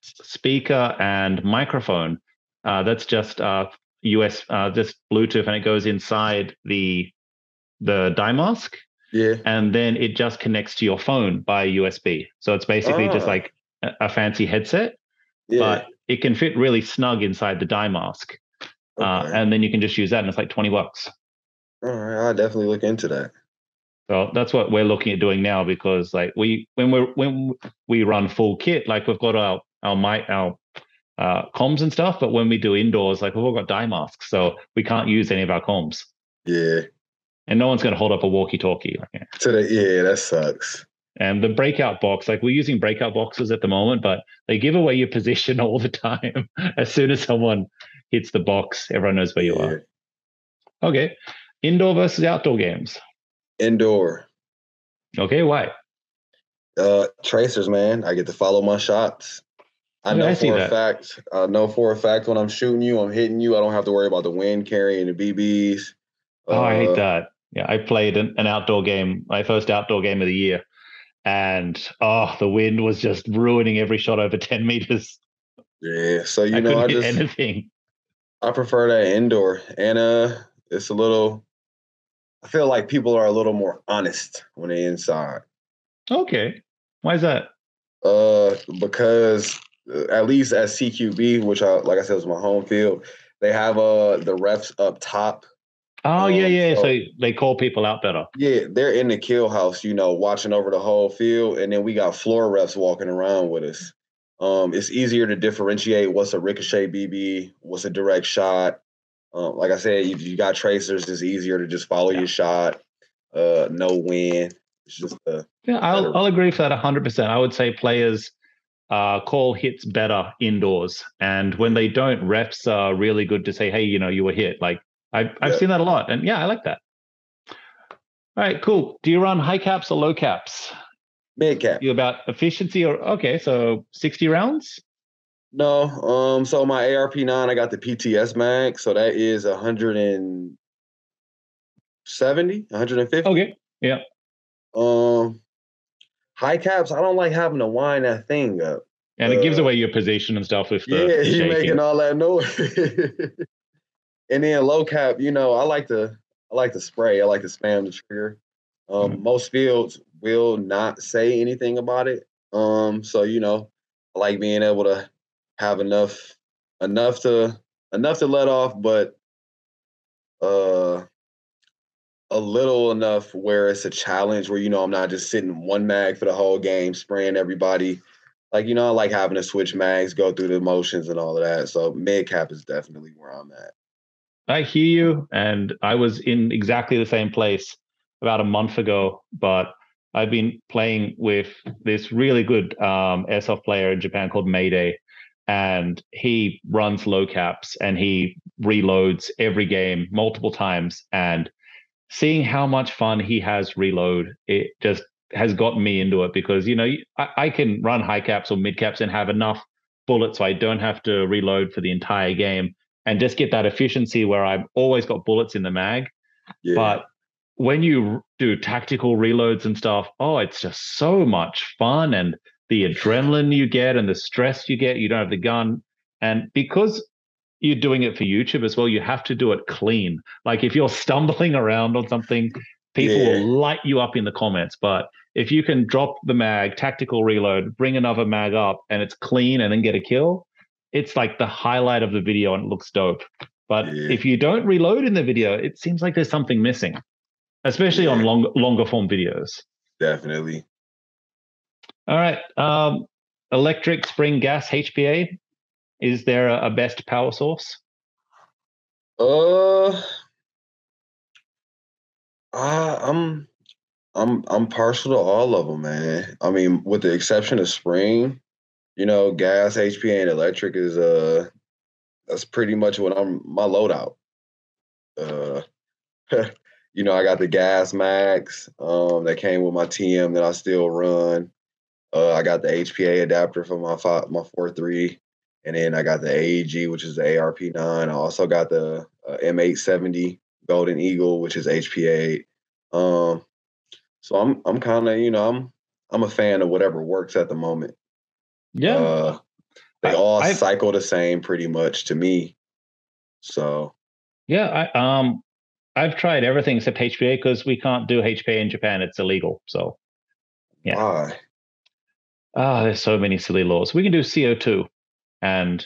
speaker and microphone that's just US just Bluetooth, and it goes inside the Dye mask, and then it just connects to your phone by USB. So it's basically just like a fancy headset, but it can fit really snug inside the Dye mask. And then you can just use that, and it's like $20. All right, I'll definitely look into that. So that's what we're looking at doing now, because like when we run full kit, like we've got our comms and stuff, but when we do indoors, like we've all got Dye masks, so we can't use any of our comms. Yeah. And no one's going to hold up a walkie-talkie. Like, that sucks. And the breakout box, like we're using breakout boxes at the moment, but they give away your position all the time. As soon as someone hits the box, everyone knows where you are. Okay. Indoor versus outdoor games. Indoor. Okay, why? Tracers, man. I get to follow my shots. I know for a fact when I'm shooting you, I'm hitting you. I don't have to worry about the wind carrying the BBs. Oh, I hate that. Yeah, I played an outdoor game, my first outdoor game of the year. And, the wind was just ruining every shot over 10 meters. Yeah, so, you know, I prefer that indoor. And I feel like people are a little more honest when they're inside. Okay. Why is that? Because at least at CQB, which like I said, was my home field, they have the refs up top. Oh, yeah. So they call people out better. Yeah, they're in the kill house, you know, watching over the whole field. And then we got floor refs walking around with us. It's easier to differentiate what's a ricochet BB, what's a direct shot. Like I said, if you got tracers, it's easier to just follow your shot. No win. It's just I'll agree for that 100%. I would say players call hits better indoors, and when they don't, refs are really good to say, "Hey, you know, you were hit." Like I've seen that a lot, and I like that. All right, cool. Do you run high caps or low caps? Mid cap. You about efficiency or so 60 rounds? No, so my ARP-9, I got the PTS mag, so that is 170, 150. Okay, yeah. High caps, I don't like having to wind that thing up. And it gives away your position and stuff. If you're making all that noise. And then low cap, you know, I like to spray. I like to spam the trigger. Most fields will not say anything about it. So, you know, I like being able to have enough to let off, but a little enough where it's a challenge where, you know, I'm not just sitting one mag for the whole game, spraying everybody. Like, you know, I like having to switch mags, go through the motions and all of that. So mid cap is definitely where I'm at. I hear you. And I was in exactly the same place about a month ago, but I've been playing with this really good airsoft player in Japan called Mayday, and he runs low caps and he reloads every game multiple times. And seeing how much fun he has reload, it just has gotten me into it because, you know, I can run high caps or mid caps and have enough bullets so I don't have to reload for the entire game and just get that efficiency where I've always got bullets in the mag. Yeah. But when you do tactical reloads and stuff, oh, it's just so much fun. And the adrenaline you get and the stress you get, you don't have the gun. And because you're doing it for YouTube as well, you have to do it clean. Like if you're stumbling around on something, people will light you up in the comments. But if you can drop the mag, tactical reload, bring another mag up and it's clean and then get a kill, it's like the highlight of the video and it looks dope. But if you don't reload in the video, it seems like there's something missing, especially on longer form videos. Definitely. All right. Electric, spring, gas, HPA. Is there a best power source? I'm partial to all of them, man. I mean, with the exception of spring, you know, gas, HPA, and electric is that's pretty much what my loadout. You know, I got the gas max that came with my TM that I still run. I got the HPA adapter for my 4.3, and then I got the AEG, which is the ARP-9. I also got the M870 Golden Eagle, which is HPA. So I'm kind of, you know, I'm a fan of whatever works at the moment. Yeah, they all cycle the same pretty much to me. So yeah, I've tried everything except HPA because we can't do HPA in Japan; it's illegal. So yeah. Why? Oh, there's so many silly laws. We can do CO2. And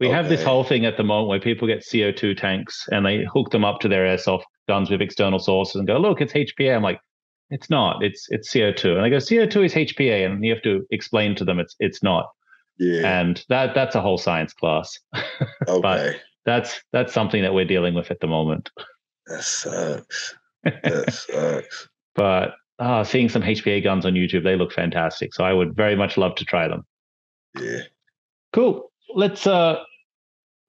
we have this whole thing at the moment where people get CO2 tanks and they hook them up to their airsoft guns with external sources and go, look, it's HPA. I'm like, it's not. It's CO2. And I go, CO2 is HPA. And you have to explain to them it's not. Yeah. And that's a whole science class. Okay. But that's something that we're dealing with at the moment. That sucks. That sucks. But seeing some HPA guns on YouTube, they look fantastic. So I would very much love to try them. Yeah. Cool. Let's go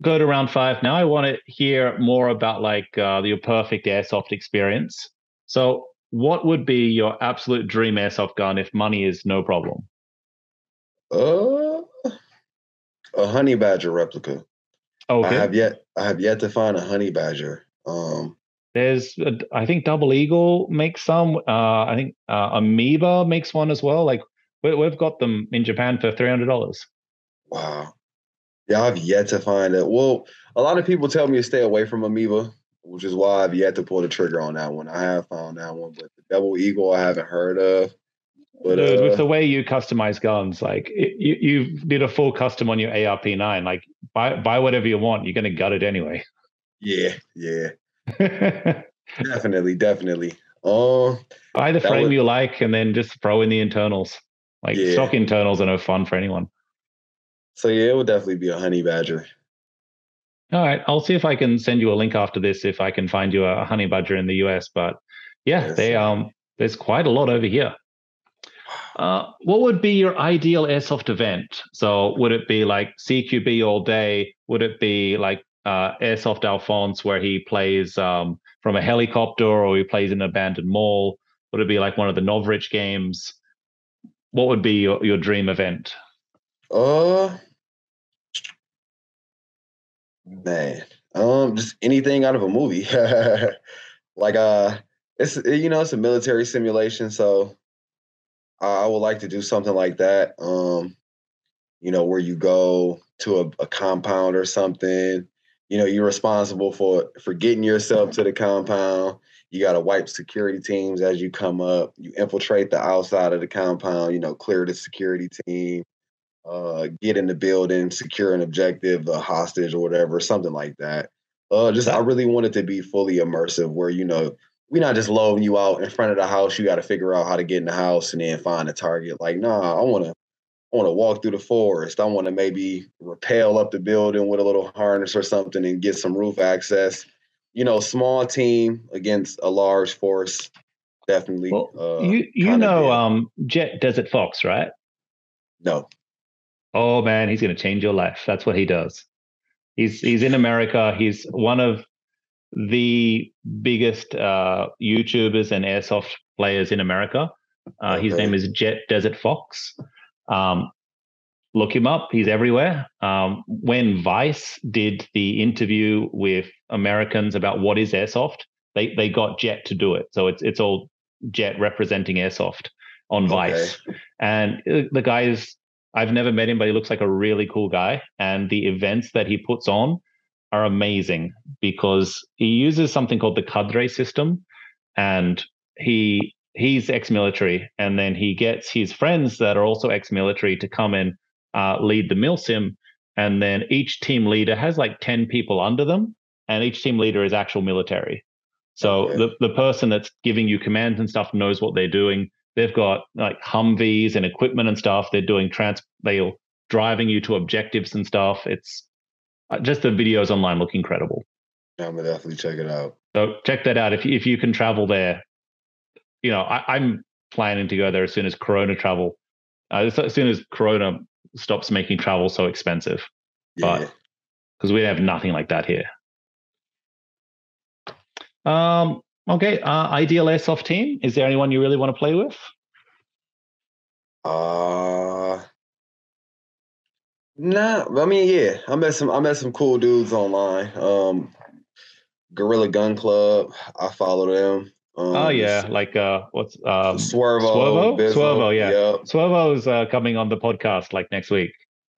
to round five now. I want to hear more about like your perfect airsoft experience. So what would be your absolute dream airsoft gun if money is no problem? A Honey Badger replica. Okay. I have yet to find a Honey Badger. There's, I think Double Eagle makes some. I think Amoeba makes one as well. Like we've got them in Japan for $300. Wow. Yeah, I've yet to find it. Well, a lot of people tell me to stay away from Amoeba, which is why I've yet to pull the trigger on that one. I have found that one, but the Double Eagle I haven't heard of. But dude, with the way you customize guns, like you did a full custom on your ARP-9. Like buy whatever you want. You're going to gut it anyway. Yeah, yeah. Definitely. Buy the frame you like and then just throw in the internals. Like stock internals are no fun for anyone. So yeah, it would definitely be a Honey Badger. All right. I'll see if I can send you a link after this if I can find you a Honey Badger in the US. But yeah, there's quite a lot over here. What would be your ideal airsoft event? So would it be like CQB all day? Would it be like Airsoft Alphonse where he plays from a helicopter or he plays in an abandoned mall? Would it be like one of the Novrich games? What would be your dream event? Man, just anything out of a movie. Like it's, you know, it's a military simulation, so I would like to do something like that. you know, where you go to a compound or something. You know, you're responsible for getting yourself to the compound. You got to wipe security teams as you come up. You infiltrate the outside of the compound, you know, clear the security team, get in the building, secure an objective, a hostage or whatever, something like that. Just I really want it to be fully immersive where, you know, we're not just loading you out in front of the house. You got to figure out how to get in the house and then find a target. Like, nah, I want to walk through the forest. I want to maybe rappel up the building with a little harness or something and get some roof access. You know, small team against a large force, definitely. Well, you know, Jet Desert Fox, right? No. Oh man, he's going to change your life. That's what he does. He's in America. He's one of the biggest YouTubers and airsoft players in America. Okay. His name is Jet Desert Fox. Look him up. He's everywhere. When Vice did the interview with Americans about what is airsoft, they got Jet to do it. So it's all Jet representing airsoft on Vice. Okay. And the guy is, I've never met him, but he looks like a really cool guy. And the events that he puts on are amazing because he uses something called the cadre system. And he's ex-military, and then he gets his friends that are also ex-military to come and lead the milsim, and then each team leader has like 10 people under them, and each team leader is actual military. So okay. the person that's giving you commands and stuff knows what they're doing. They've got like Humvees and equipment and stuff. They're doing they're driving you to objectives and stuff. It's just the videos online look incredible. I'm gonna definitely check it out. So check that out if you can travel there. You know, I'm planning to go there as soon as Corona travel, as soon as Corona stops making travel so expensive. Yeah. But because we have nothing like that here. Okay. Ideal airsoft team. Is there anyone you really want to play with? No. I mean, yeah. I met some cool dudes online. Guerrilla Gun Club. I follow them. Oh yeah, like what's Swervo? Bizzle. Swervo, yeah. Yep. Swervo is coming on the podcast like next week.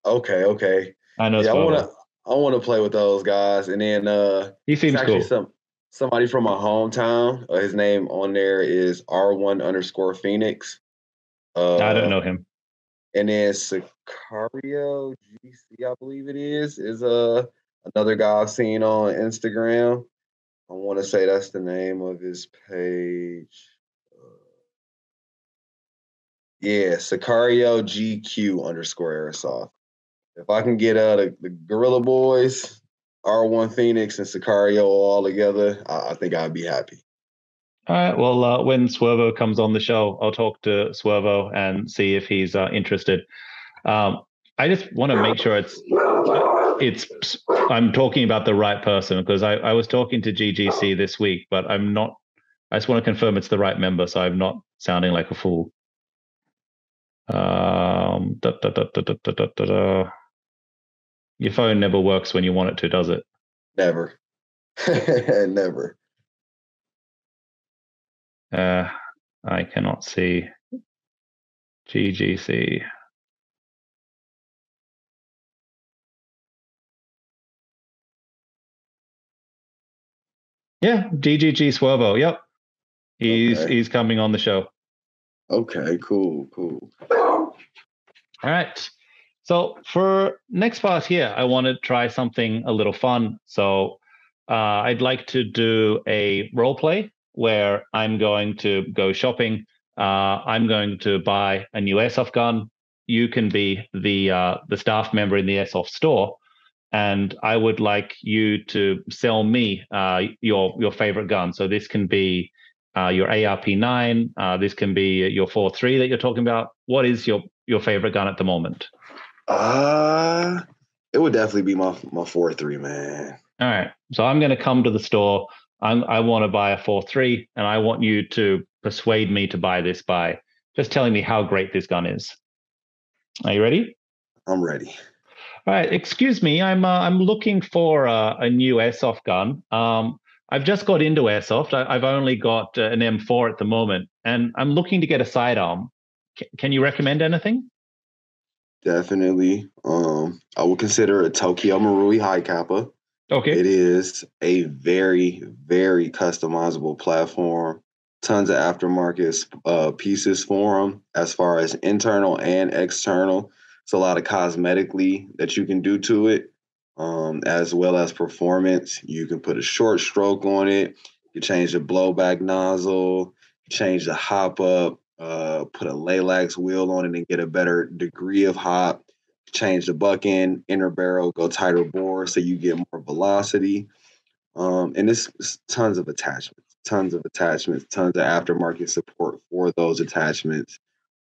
Okay. I know. Yeah, Swervo. I want to play with those guys, and then he seems cool. Somebody from my hometown. His name on there is R1_Phoenix. I don't know him. And then Sicario GC, I believe it is another guy I've seen on Instagram. I want to say that's the name of his page. Yeah, Sicario GQ _Airsoft. If I can get the Guerrilla Boys, R1 Phoenix, and Sicario all together, I think I'd be happy. All right. Well, when Swervo comes on the show, I'll talk to Swervo and see if he's interested. I just want to make sure I'm talking about the right person, because I was talking to GGC this week, but I just want to confirm it's the right member, so I'm not sounding like a fool. Your phone never works when you want it to, does it? Never. Never. I cannot see GGC. Yeah, DGG Swervo. Yep, he's coming on the show. Okay, cool. All right. So for next part here, I want to try something a little fun. So I'd like to do a role play where I'm going to go shopping. I'm going to buy a new airsoft gun. You can be the staff member in the airsoft store. And I would like you to sell me your favorite gun. So this can be your ARP-9. This can be your 4.3 that you're talking about. What is your favorite gun at the moment? It would definitely be my 4.3, man. All right. So I'm going to come to the store. I want to buy a 4.3, and I want you to persuade me to buy this by just telling me how great this gun is. Are you ready? I'm ready. All right, excuse me. I'm looking for a new airsoft gun. I've just got into airsoft. I've only got an M4 at the moment, and I'm looking to get a sidearm. Can you recommend anything? Definitely. I would consider a Tokyo Marui Hi-Capa. Okay. It is a very, very customizable platform. Tons of aftermarket pieces for them as far as internal and external. It's a lot of cosmetically that you can do to it, as well as performance. You can put a short stroke on it. You change the blowback nozzle, change the hop up, put a Lalax wheel on it and get a better degree of hop. Change the buck end, inner barrel, go tighter bore so you get more velocity. And it's tons of attachments, tons of aftermarket support for those attachments.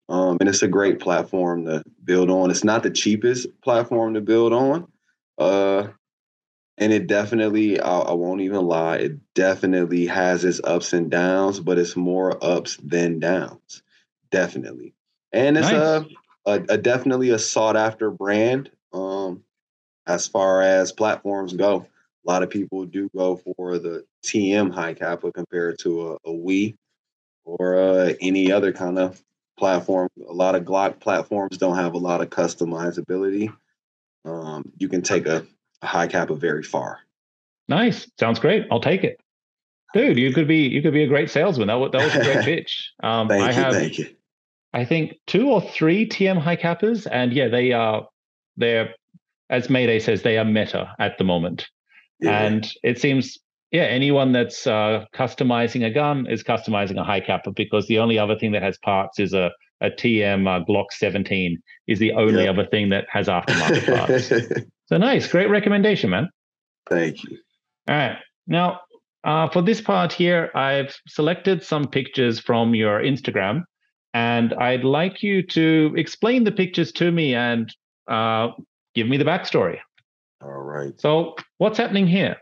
And it's a great platform to build on. It's not the cheapest platform to build on. And it definitely, I won't even lie, it definitely has its ups and downs, but it's more ups than downs. Definitely. And it's definitely a sought after brand as far as platforms go. A lot of people do go for the TM Hi-Capa compared to a Wii or any other kind of platform. A lot of Glock platforms don't have a lot of customizability. You can take a Hi-Capa very far. Nice. Sounds great. I'll take it. Dude, you could be a great salesman. That was a great pitch. Thank you. I think 2 or 3 TM Hi-Capas, and yeah, they're, as Mayday says, they are meta at the moment. Yeah. And it seems, anyone that's customizing a gun is customizing a Hi-Capa, because the only other thing that has parts is a TM Glock 17 is the only other thing that has aftermarket parts. So nice, great recommendation, man. Thank you. All right, now for this part here, I've selected some pictures from your Instagram. And I'd like you to explain the pictures to me and give me the backstory. All right. So what's happening here?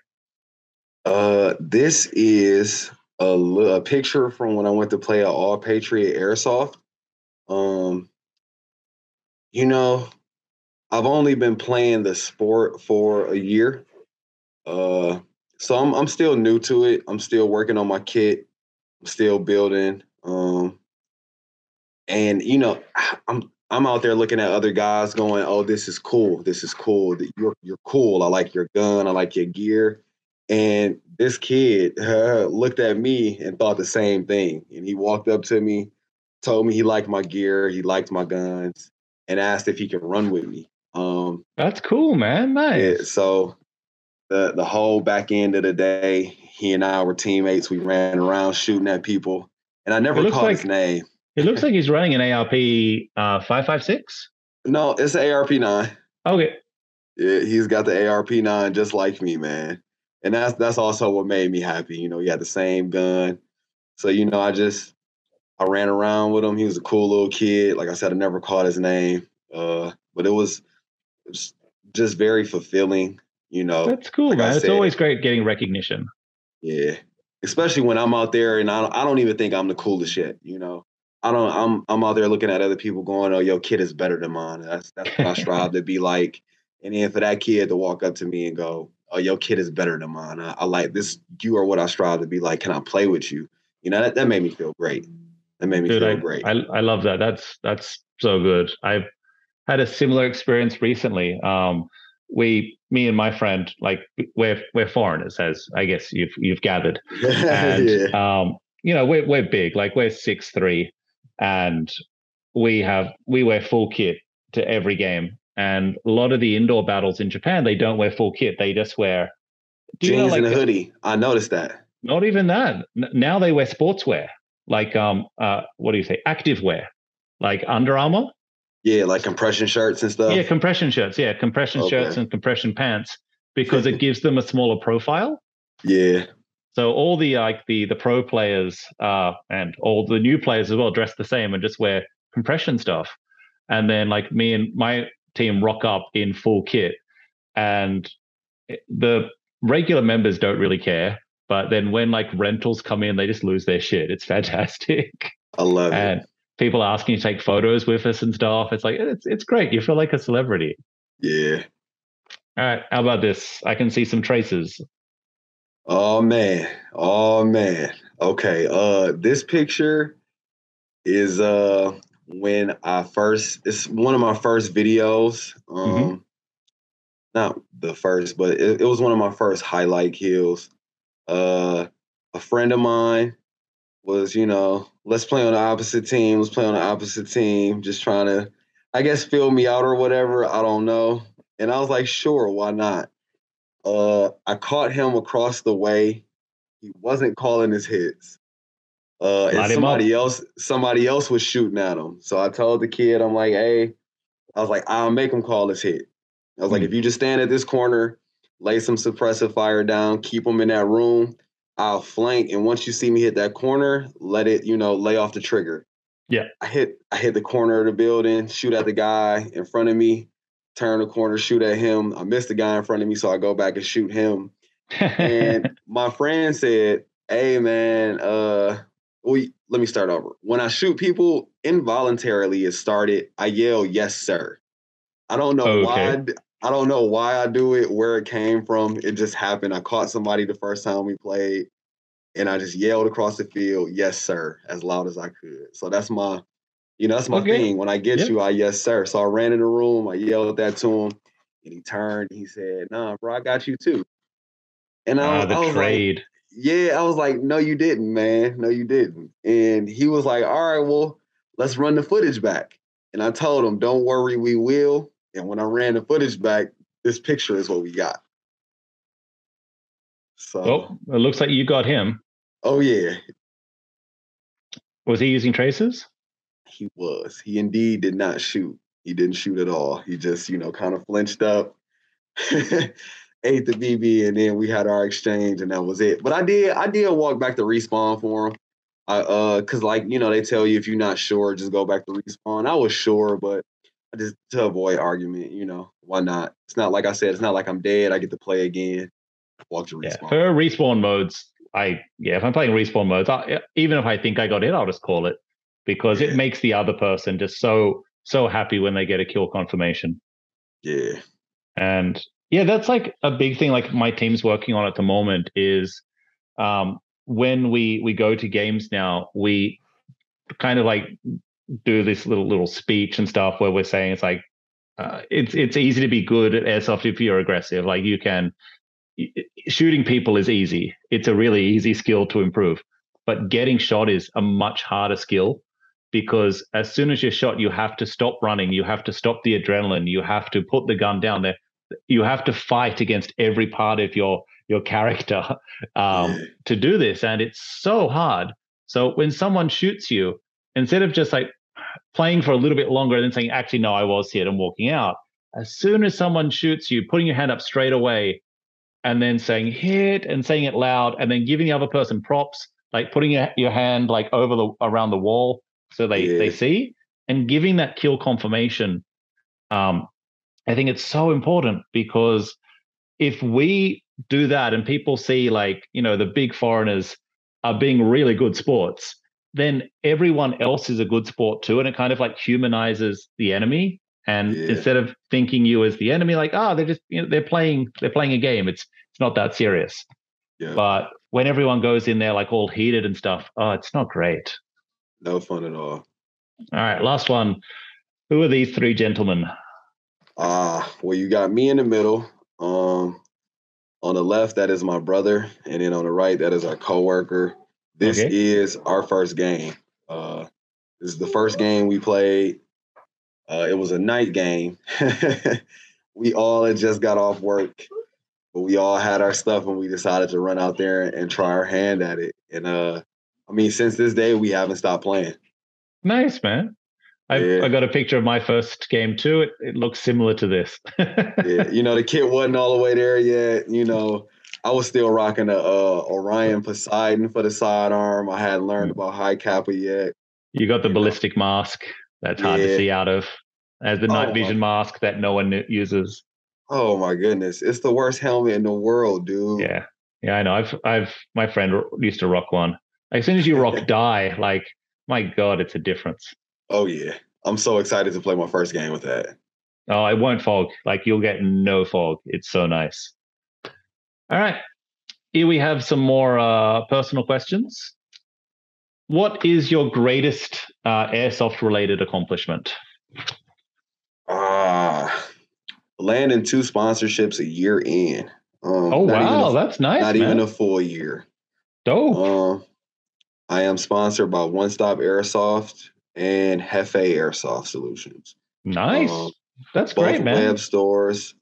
This is a picture from when I went to play at All Patriot Airsoft. I've only been playing the sport for a year. So I'm still new to it. I'm still working on my kit. I'm still building. And, I'm out there looking at other guys going, oh, this is cool. This is cool. You're cool. I like your gun. I like your gear. And this kid looked at me and thought the same thing. And he walked up to me, told me he liked my gear. He liked my guns, and asked if he could run with me. That's cool, man. Nice. Yeah, so the whole back end of the day, he and I were teammates. We ran around shooting at people. And I never caught his name. It looks like he's running an ARP 556. No, it's an ARP-9. Okay. Yeah, he's got the ARP-9 just like me, man. And that's also what made me happy. He had the same gun. So, I ran around with him. He was a cool little kid. Like I said, I never caught his name. But it was just very fulfilling, That's cool, like, man. It's always great getting recognition. Yeah. Especially when I'm out there and I don't even think I'm the coolest yet, I'm out there looking at other people going, oh, your kid is better than mine. That's what I strive to be like. And then for that kid to walk up to me and go, oh, your kid is better than mine. I like this. You are what I strive to be like. Can I play with you? That made me feel great. Dude, I feel great. I love that. That's so good. I've had a similar experience recently. Me and my friend, like we're foreigners, as I guess you've gathered. And, we're big, like we're 6'3". And we wear full kit to every game. And a lot of the indoor battles in Japan, they don't wear full kit. They just wear jeans and a hoodie. I noticed that. Not even that. Now they wear sportswear, like active wear, like Under Armour. Yeah, like compression shirts and stuff. Yeah, compression shirts. Yeah, shirts and compression pants, because it gives them a smaller profile. Yeah. So all the pro players and all the new players as well dress the same and just wear compression stuff. And then like me and my team rock up in full kit, and the regular members don't really care. But then when like rentals come in, they just lose their shit. It's fantastic. I love it. People asking you to take photos with us and stuff. It's like, it's great. You feel like a celebrity. Yeah. All right. How about this? I can see some traces. Oh man. Okay. This picture is when I first, it's one of my first videos. Not the first, but it was one of my first highlight kills. A friend of mine was, you know, let's play on the opposite team. Let's play on the opposite team. Just trying to, I guess, fill me out or whatever. I don't know. And I was like, sure, why not? I caught him across the way. He wasn't calling his hits. And somebody else was shooting at him. So I told the kid, I'm like, hey, I was like, I'll make him call his hit. I was like, if you just stand at this corner, lay some suppressive fire down, keep them in that room, I'll flank. And once you see me hit that corner, let it, you know, lay off the trigger. Yeah. I hit the corner of the building, shoot at the guy in front of me, turn the corner, shoot at him. I missed the guy in front of me, so I go back and shoot him. And my friend said, hey, man, let me start over. When I shoot people, involuntarily it started, I yell, yes, sir. I don't know why I do it, where it came from. It just happened. I caught somebody the first time we played, and I just yelled across the field, yes, sir, as loud as I could. So that's my, you know, that's my thing. When I get you, I yes, sir. So I ran in the room. I yelled that to him, and he turned. And he said, nah, bro, I got you too. And I was like, no, you didn't, man. No, you didn't. And he was like, all right, well, let's run the footage back. And I told him, don't worry, we will. And when I ran the footage back, this picture is what we got. So it looks like you got him. Oh, yeah. Was he using traces? He was. He indeed did not shoot. He didn't shoot at all. He just, you know, kind of flinched up, ate the BB, and then we had our exchange, and that was it. But I did walk back to respawn for him. Cause like, you know, they tell you if you're not sure, just go back to respawn. I was sure, but I just, to avoid argument, you know, why not? It's not like I said, it's not like I'm dead. I get to play again. Walk to respawn. Yeah, for respawn modes, if I'm playing respawn modes, even if I think I got hit, I'll just call it, because it makes the other person just so happy when they get a kill confirmation. Yeah. And yeah, that's like a big thing. Like my team's working on at the moment is, when we go to games now, we kind of like do this little speech and stuff where we're saying it's like, it's easy to be good at airsoft if you're aggressive. Like shooting people is easy. It's a really easy skill to improve, but getting shot is a much harder skill, because as soon as you're shot, you have to stop running. You have to stop the adrenaline. You have to put the gun down there. You have to fight against every part of your character to do this, and it's so hard. So when someone shoots you, instead of just like playing for a little bit longer and then saying, actually, no, I was hit, I'm walking out, as soon as someone shoots you, putting your hand up straight away and then saying hit and saying it loud and then giving the other person props, like putting your hand like over around the wall so they see, and giving that kill confirmation, I think it's so important, because if we do that and people see, like, you know, the big foreigners are being really good sports, then everyone else is a good sport too. And it kind of like humanizes the enemy. And instead of thinking you as the enemy, like, they're just, you know, they're playing a game. It's not that serious. Yeah. But when everyone goes in there like all heated and stuff, it's not great. No fun at all. All right. Last one. Who are these three gentlemen? Well, you got me in the middle. On the left, that is my brother. And then on the right, that is our coworker. This is our first game. This is the first game we played. It was a night game. We all had just got off work, but we all had our stuff, and we decided to run out there and try our hand at it. And, since this day, we haven't stopped playing. Nice, man. I got a picture of my first game too. It looks similar to this. Yeah, you know, the kit wasn't all the way there yet. You know, I was still rocking the Orion Poseidon for the sidearm. I hadn't learned about Hi-Capa yet. You got the ballistic mask. That's hard to see out of. As the night vision mask that no one uses. Oh my goodness, it's the worst helmet in the world, dude. Yeah, I know. I've my friend used to rock one. As soon as you rock Dye, like, my God, it's a difference. Oh, yeah. I'm so excited to play my first game with that. Oh, it won't fog. Like, you'll get no fog. It's so nice. All right. Here we have some more personal questions. What is your greatest airsoft-related accomplishment? Landing 2 sponsorships a year in. That's nice. Not even a full year. Dope. I am sponsored by One Stop Airsoft and Hefe Airsoft Solutions. Nice. That's both great, man. Lab stores.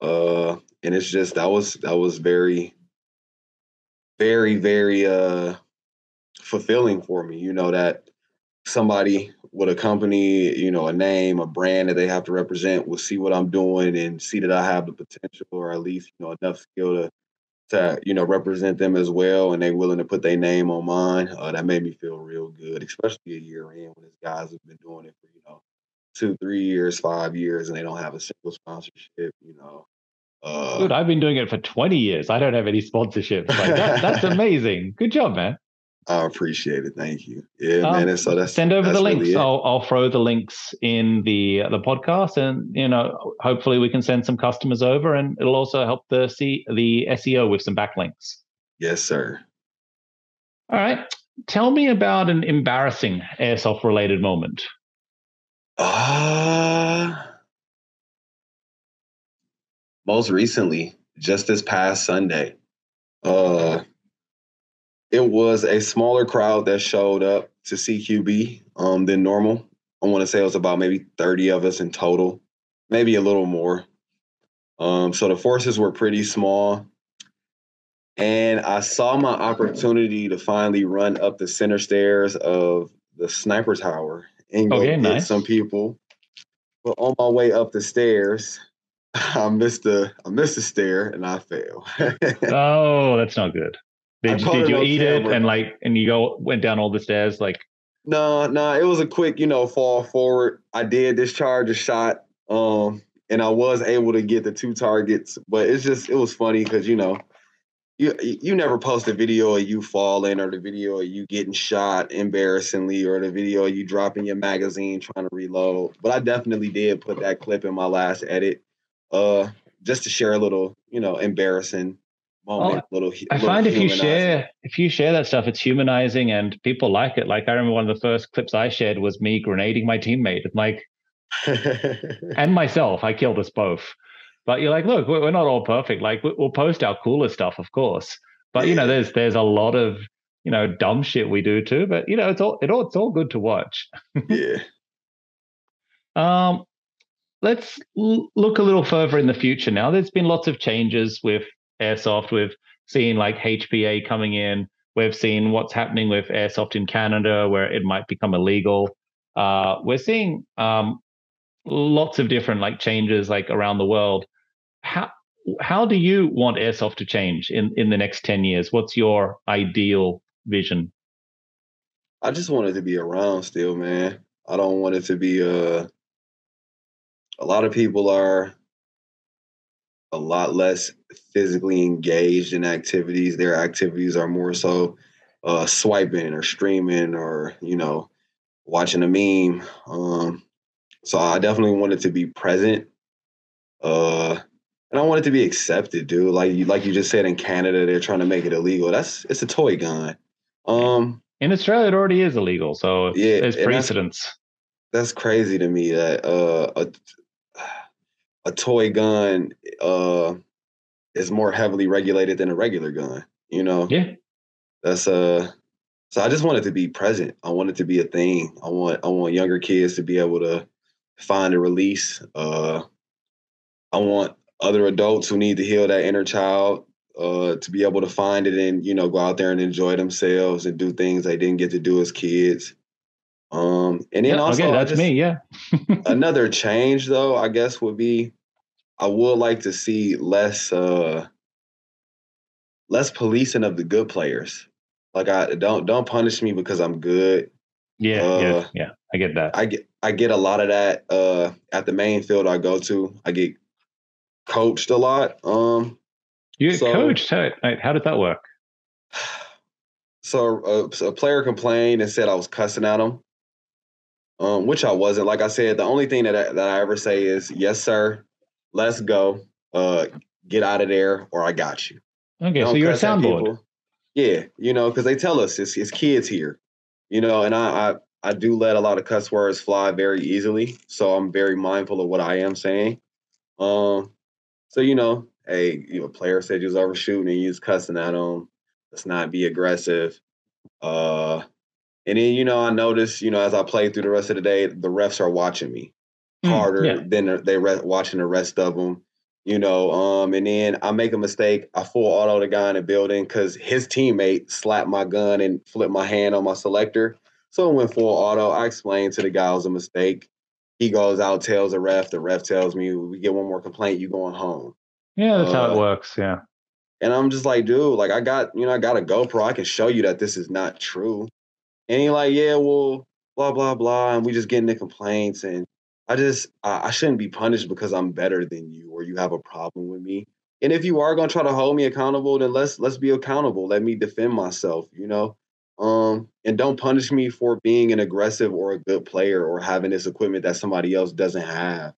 And it's just that was very, very, very fulfilling for me. You know, that somebody with a company, you know, a name, a brand that they have to represent will see what I'm doing and see that I have the potential, or at least, you know, enough skill to you know, represent them as well, and they're willing to put their name on mine. That made me feel real good, especially a year in when these guys have been doing it for, you know, 2, 3 years, 5 years, and they don't have a single sponsorship, you know. Dude, I've been doing it for 20 years. I don't have any sponsorships. Like, that's amazing. Good job, man. I appreciate it. Thank you. Yeah, man. And so send over the links. Really, I'll throw the links in the podcast, and you know, hopefully we can send some customers over, and it'll also help the SEO with some backlinks. Yes, sir. All right. Tell me about an embarrassing airsoft related moment. Most recently, just this past Sunday. It was a smaller crowd that showed up to CQB than normal. I want to say it was about maybe 30 of us in total, maybe a little more. So the forces were pretty small. And I saw my opportunity to finally run up the center stairs of the sniper tower and go get some people. But on my way up the stairs, I missed a stair and I fell. Oh, that's not good. Did you eat it and you went down all the stairs? Like, no, it was a quick, you know, fall forward. I did discharge a shot, and I was able to get the 2 targets. But it was funny because, you know, you never post a video of you falling, or the video of you getting shot embarrassingly, or the video of you dropping your magazine trying to reload. But I definitely did put that clip in my last edit, just to share a little, you know, embarrassing moment. I find if you share that stuff, it's humanizing and people like it. Like, I remember one of the first clips I shared was me grenading my teammate, and like, and myself. I killed us both. But you're like, look, we're not all perfect. Like, we'll post our cooler stuff, of course. But you know, there's a lot of, you know, dumb shit we do too. But you know, it's all good to watch. Yeah. Let's look a little further in the future. Now, there's been lots of changes with airsoft. We've seen like HPA coming in. We've seen what's happening with airsoft in Canada, where it might become illegal. We're seeing lots of different like changes like around the world. How do you want airsoft to change in the next 10 years? What's your ideal vision? I just want it to be around still, man. I don't want it to be a lot of people are a lot less physically engaged in activities. Their activities are more so swiping or streaming or, you know, watching a meme. So I definitely want it to be present. And I want it to be accepted, dude. Like you just said, in Canada, they're trying to make it illegal. It's a toy gun. In Australia, it already is illegal. So yeah, there's precedence. That's crazy to me that a toy gun is more heavily regulated than a regular gun, you know? Yeah. So I just want it to be present. I want it to be a thing. I want younger kids to be able to find a release. I want other adults who need to heal that inner child to be able to find it and, you know, go out there and enjoy themselves and do things they didn't get to do as kids. And then another change though, I guess, would be, I would like to see less policing of the good players. Like, I don't punish me because I'm good. Yeah. Yeah. I get that. I get a lot of that, at the main field I go to. I get coached a lot. You get coached? How did that work? So a player complained and said I was cussing at him. Which I wasn't. Like I said, the only thing that I ever say is, yes, sir, let's go, get out of there, or I got you. Okay, so you're a soundboard. Yeah, you know, because they tell us it's kids here. you know, and I do let a lot of cuss words fly very easily, so I'm very mindful of what I am saying. So, you know, hey, you know, a player said he was overshooting and you was cussing at him. Let's not be aggressive. And then, you know, I noticed, you know, as I played through the rest of the day, the refs are watching me harder than they watching the rest of them, you know. And then I make a mistake. I full auto the guy in the building because his teammate slapped my gun and flipped my hand on my selector. So I went full auto. I explained to the guy it was a mistake. He goes out, tells the ref tells me, we get one more complaint, you going home. Yeah, that's how it works, yeah. And I'm just like, dude, like, I got, you know, I got a GoPro. I can show you that this is not true. And he's like, yeah, well, blah, blah, blah. And we just get into complaints. And I shouldn't be punished because I'm better than you or you have a problem with me. And if you are going to try to hold me accountable, then let's be accountable. Let me defend myself, you know. And don't punish me for being an aggressive or a good player or having this equipment that somebody else doesn't have.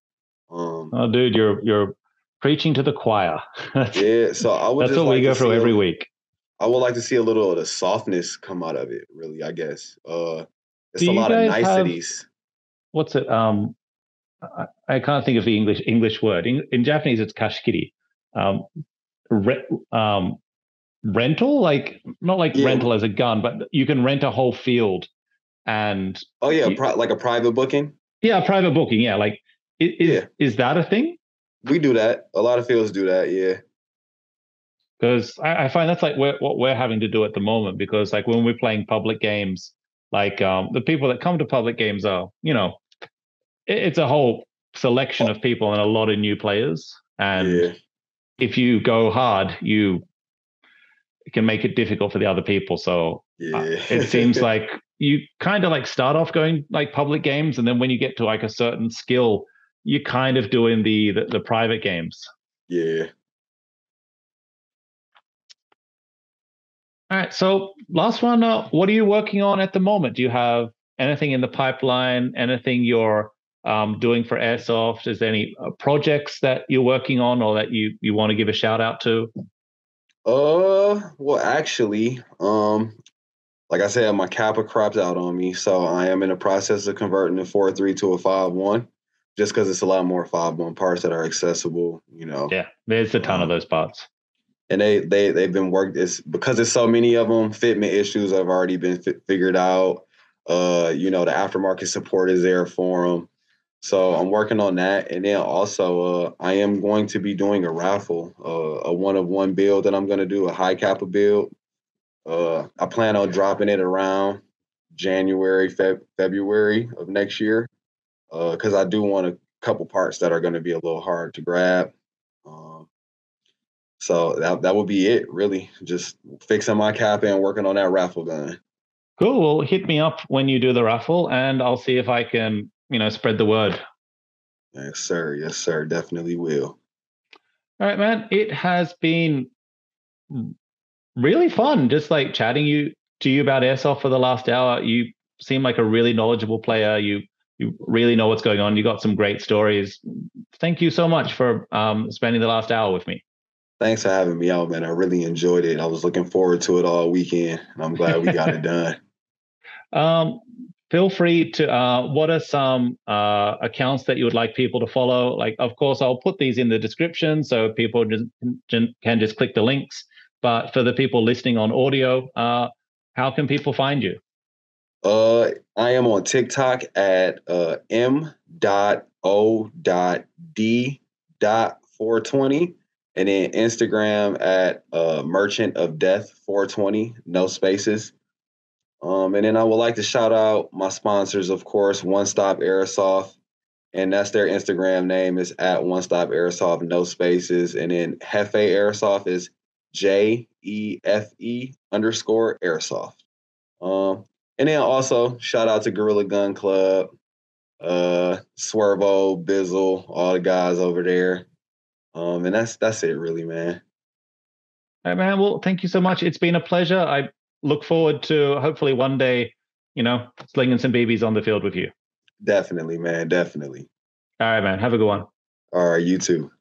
Oh, dude, you're preaching to the choir. Yeah, so I would. That's what we go through every week. I would like to see a little of the softness come out of it, really, I guess. It's a lot of niceties. What's it? I can't think of the English word. In Japanese, it's kashikiri. Rental, like not like rental as a gun, but you can rent a whole field, and like a private booking. Yeah, private booking. Yeah, like is that a thing? We do that. A lot of fields do that. Yeah, because I find that's like what we're having to do at the moment. Because like when we're playing public games, like the people that come to public games are, you know, it's a whole selection of people and a lot of new players. And if you go hard, it can make it difficult for the other people. So it seems like you kind of like start off going like public games. And then when you get to like a certain skill, you're kind of doing the private games. Yeah. All right. So last one, what are you working on at the moment? Do you have anything in the pipeline, anything you're doing for Airsoft? Is there any projects that you're working on or that you want to give a shout out to? Well, actually, like I said, my Kappa cropped out on me, so I am in the process of converting a 4.3 to a 5.1, just because it's a lot more 5.1 parts that are accessible, you know. Yeah, there's a ton of those parts, and they've been worked. It's because there's so many of them. Fitment issues have already been figured out. You know, the aftermarket support is there for them, so I'm working on that. And then also, I am going to be doing a raffle, a one-of-one build that I'm going to do, a Hi-Capa build. I plan on dropping it around January, February of next year, because I do want a couple parts that are going to be a little hard to grab. So that would be it, really. Just fixing my Kappa and working on that raffle gun. Cool. Well, hit me up when you do the raffle, and I'll see if I can, you know, spread the word. Yes, sir. Yes, sir. Definitely will. All right, man. It has been really fun just like chatting to you about Airsoft for the last hour. You seem like a really knowledgeable player. You really know what's going on. You got some great stories. Thank you so much for spending the last hour with me. Thanks for having me out, man. I really enjoyed it. I was looking forward to it all weekend, and I'm glad we got it done. Feel free to, what are some accounts that you would like people to follow? Like, of course, I'll put these in the description so people can just click the links. But for the people listening on audio, how can people find you? I am on TikTok at m.o.d.420, and then Instagram at Merchant of Death 420, no spaces. And then I would like to shout out my sponsors, of course, One Stop Airsoft, and that's their Instagram name is at One Stop Airsoft, no spaces. And then Jefe Airsoft is JEFE_Airsoft. And then also shout out to Guerrilla Gun Club, Swervo, Bizzle, all the guys over there. And that's it really, man. All right, man. Well, thank you so much. It's been a pleasure. I look forward to hopefully one day, you know, slinging some BBs on the field with you. Definitely, man. Definitely. All right, man. Have a good one. All right. You too.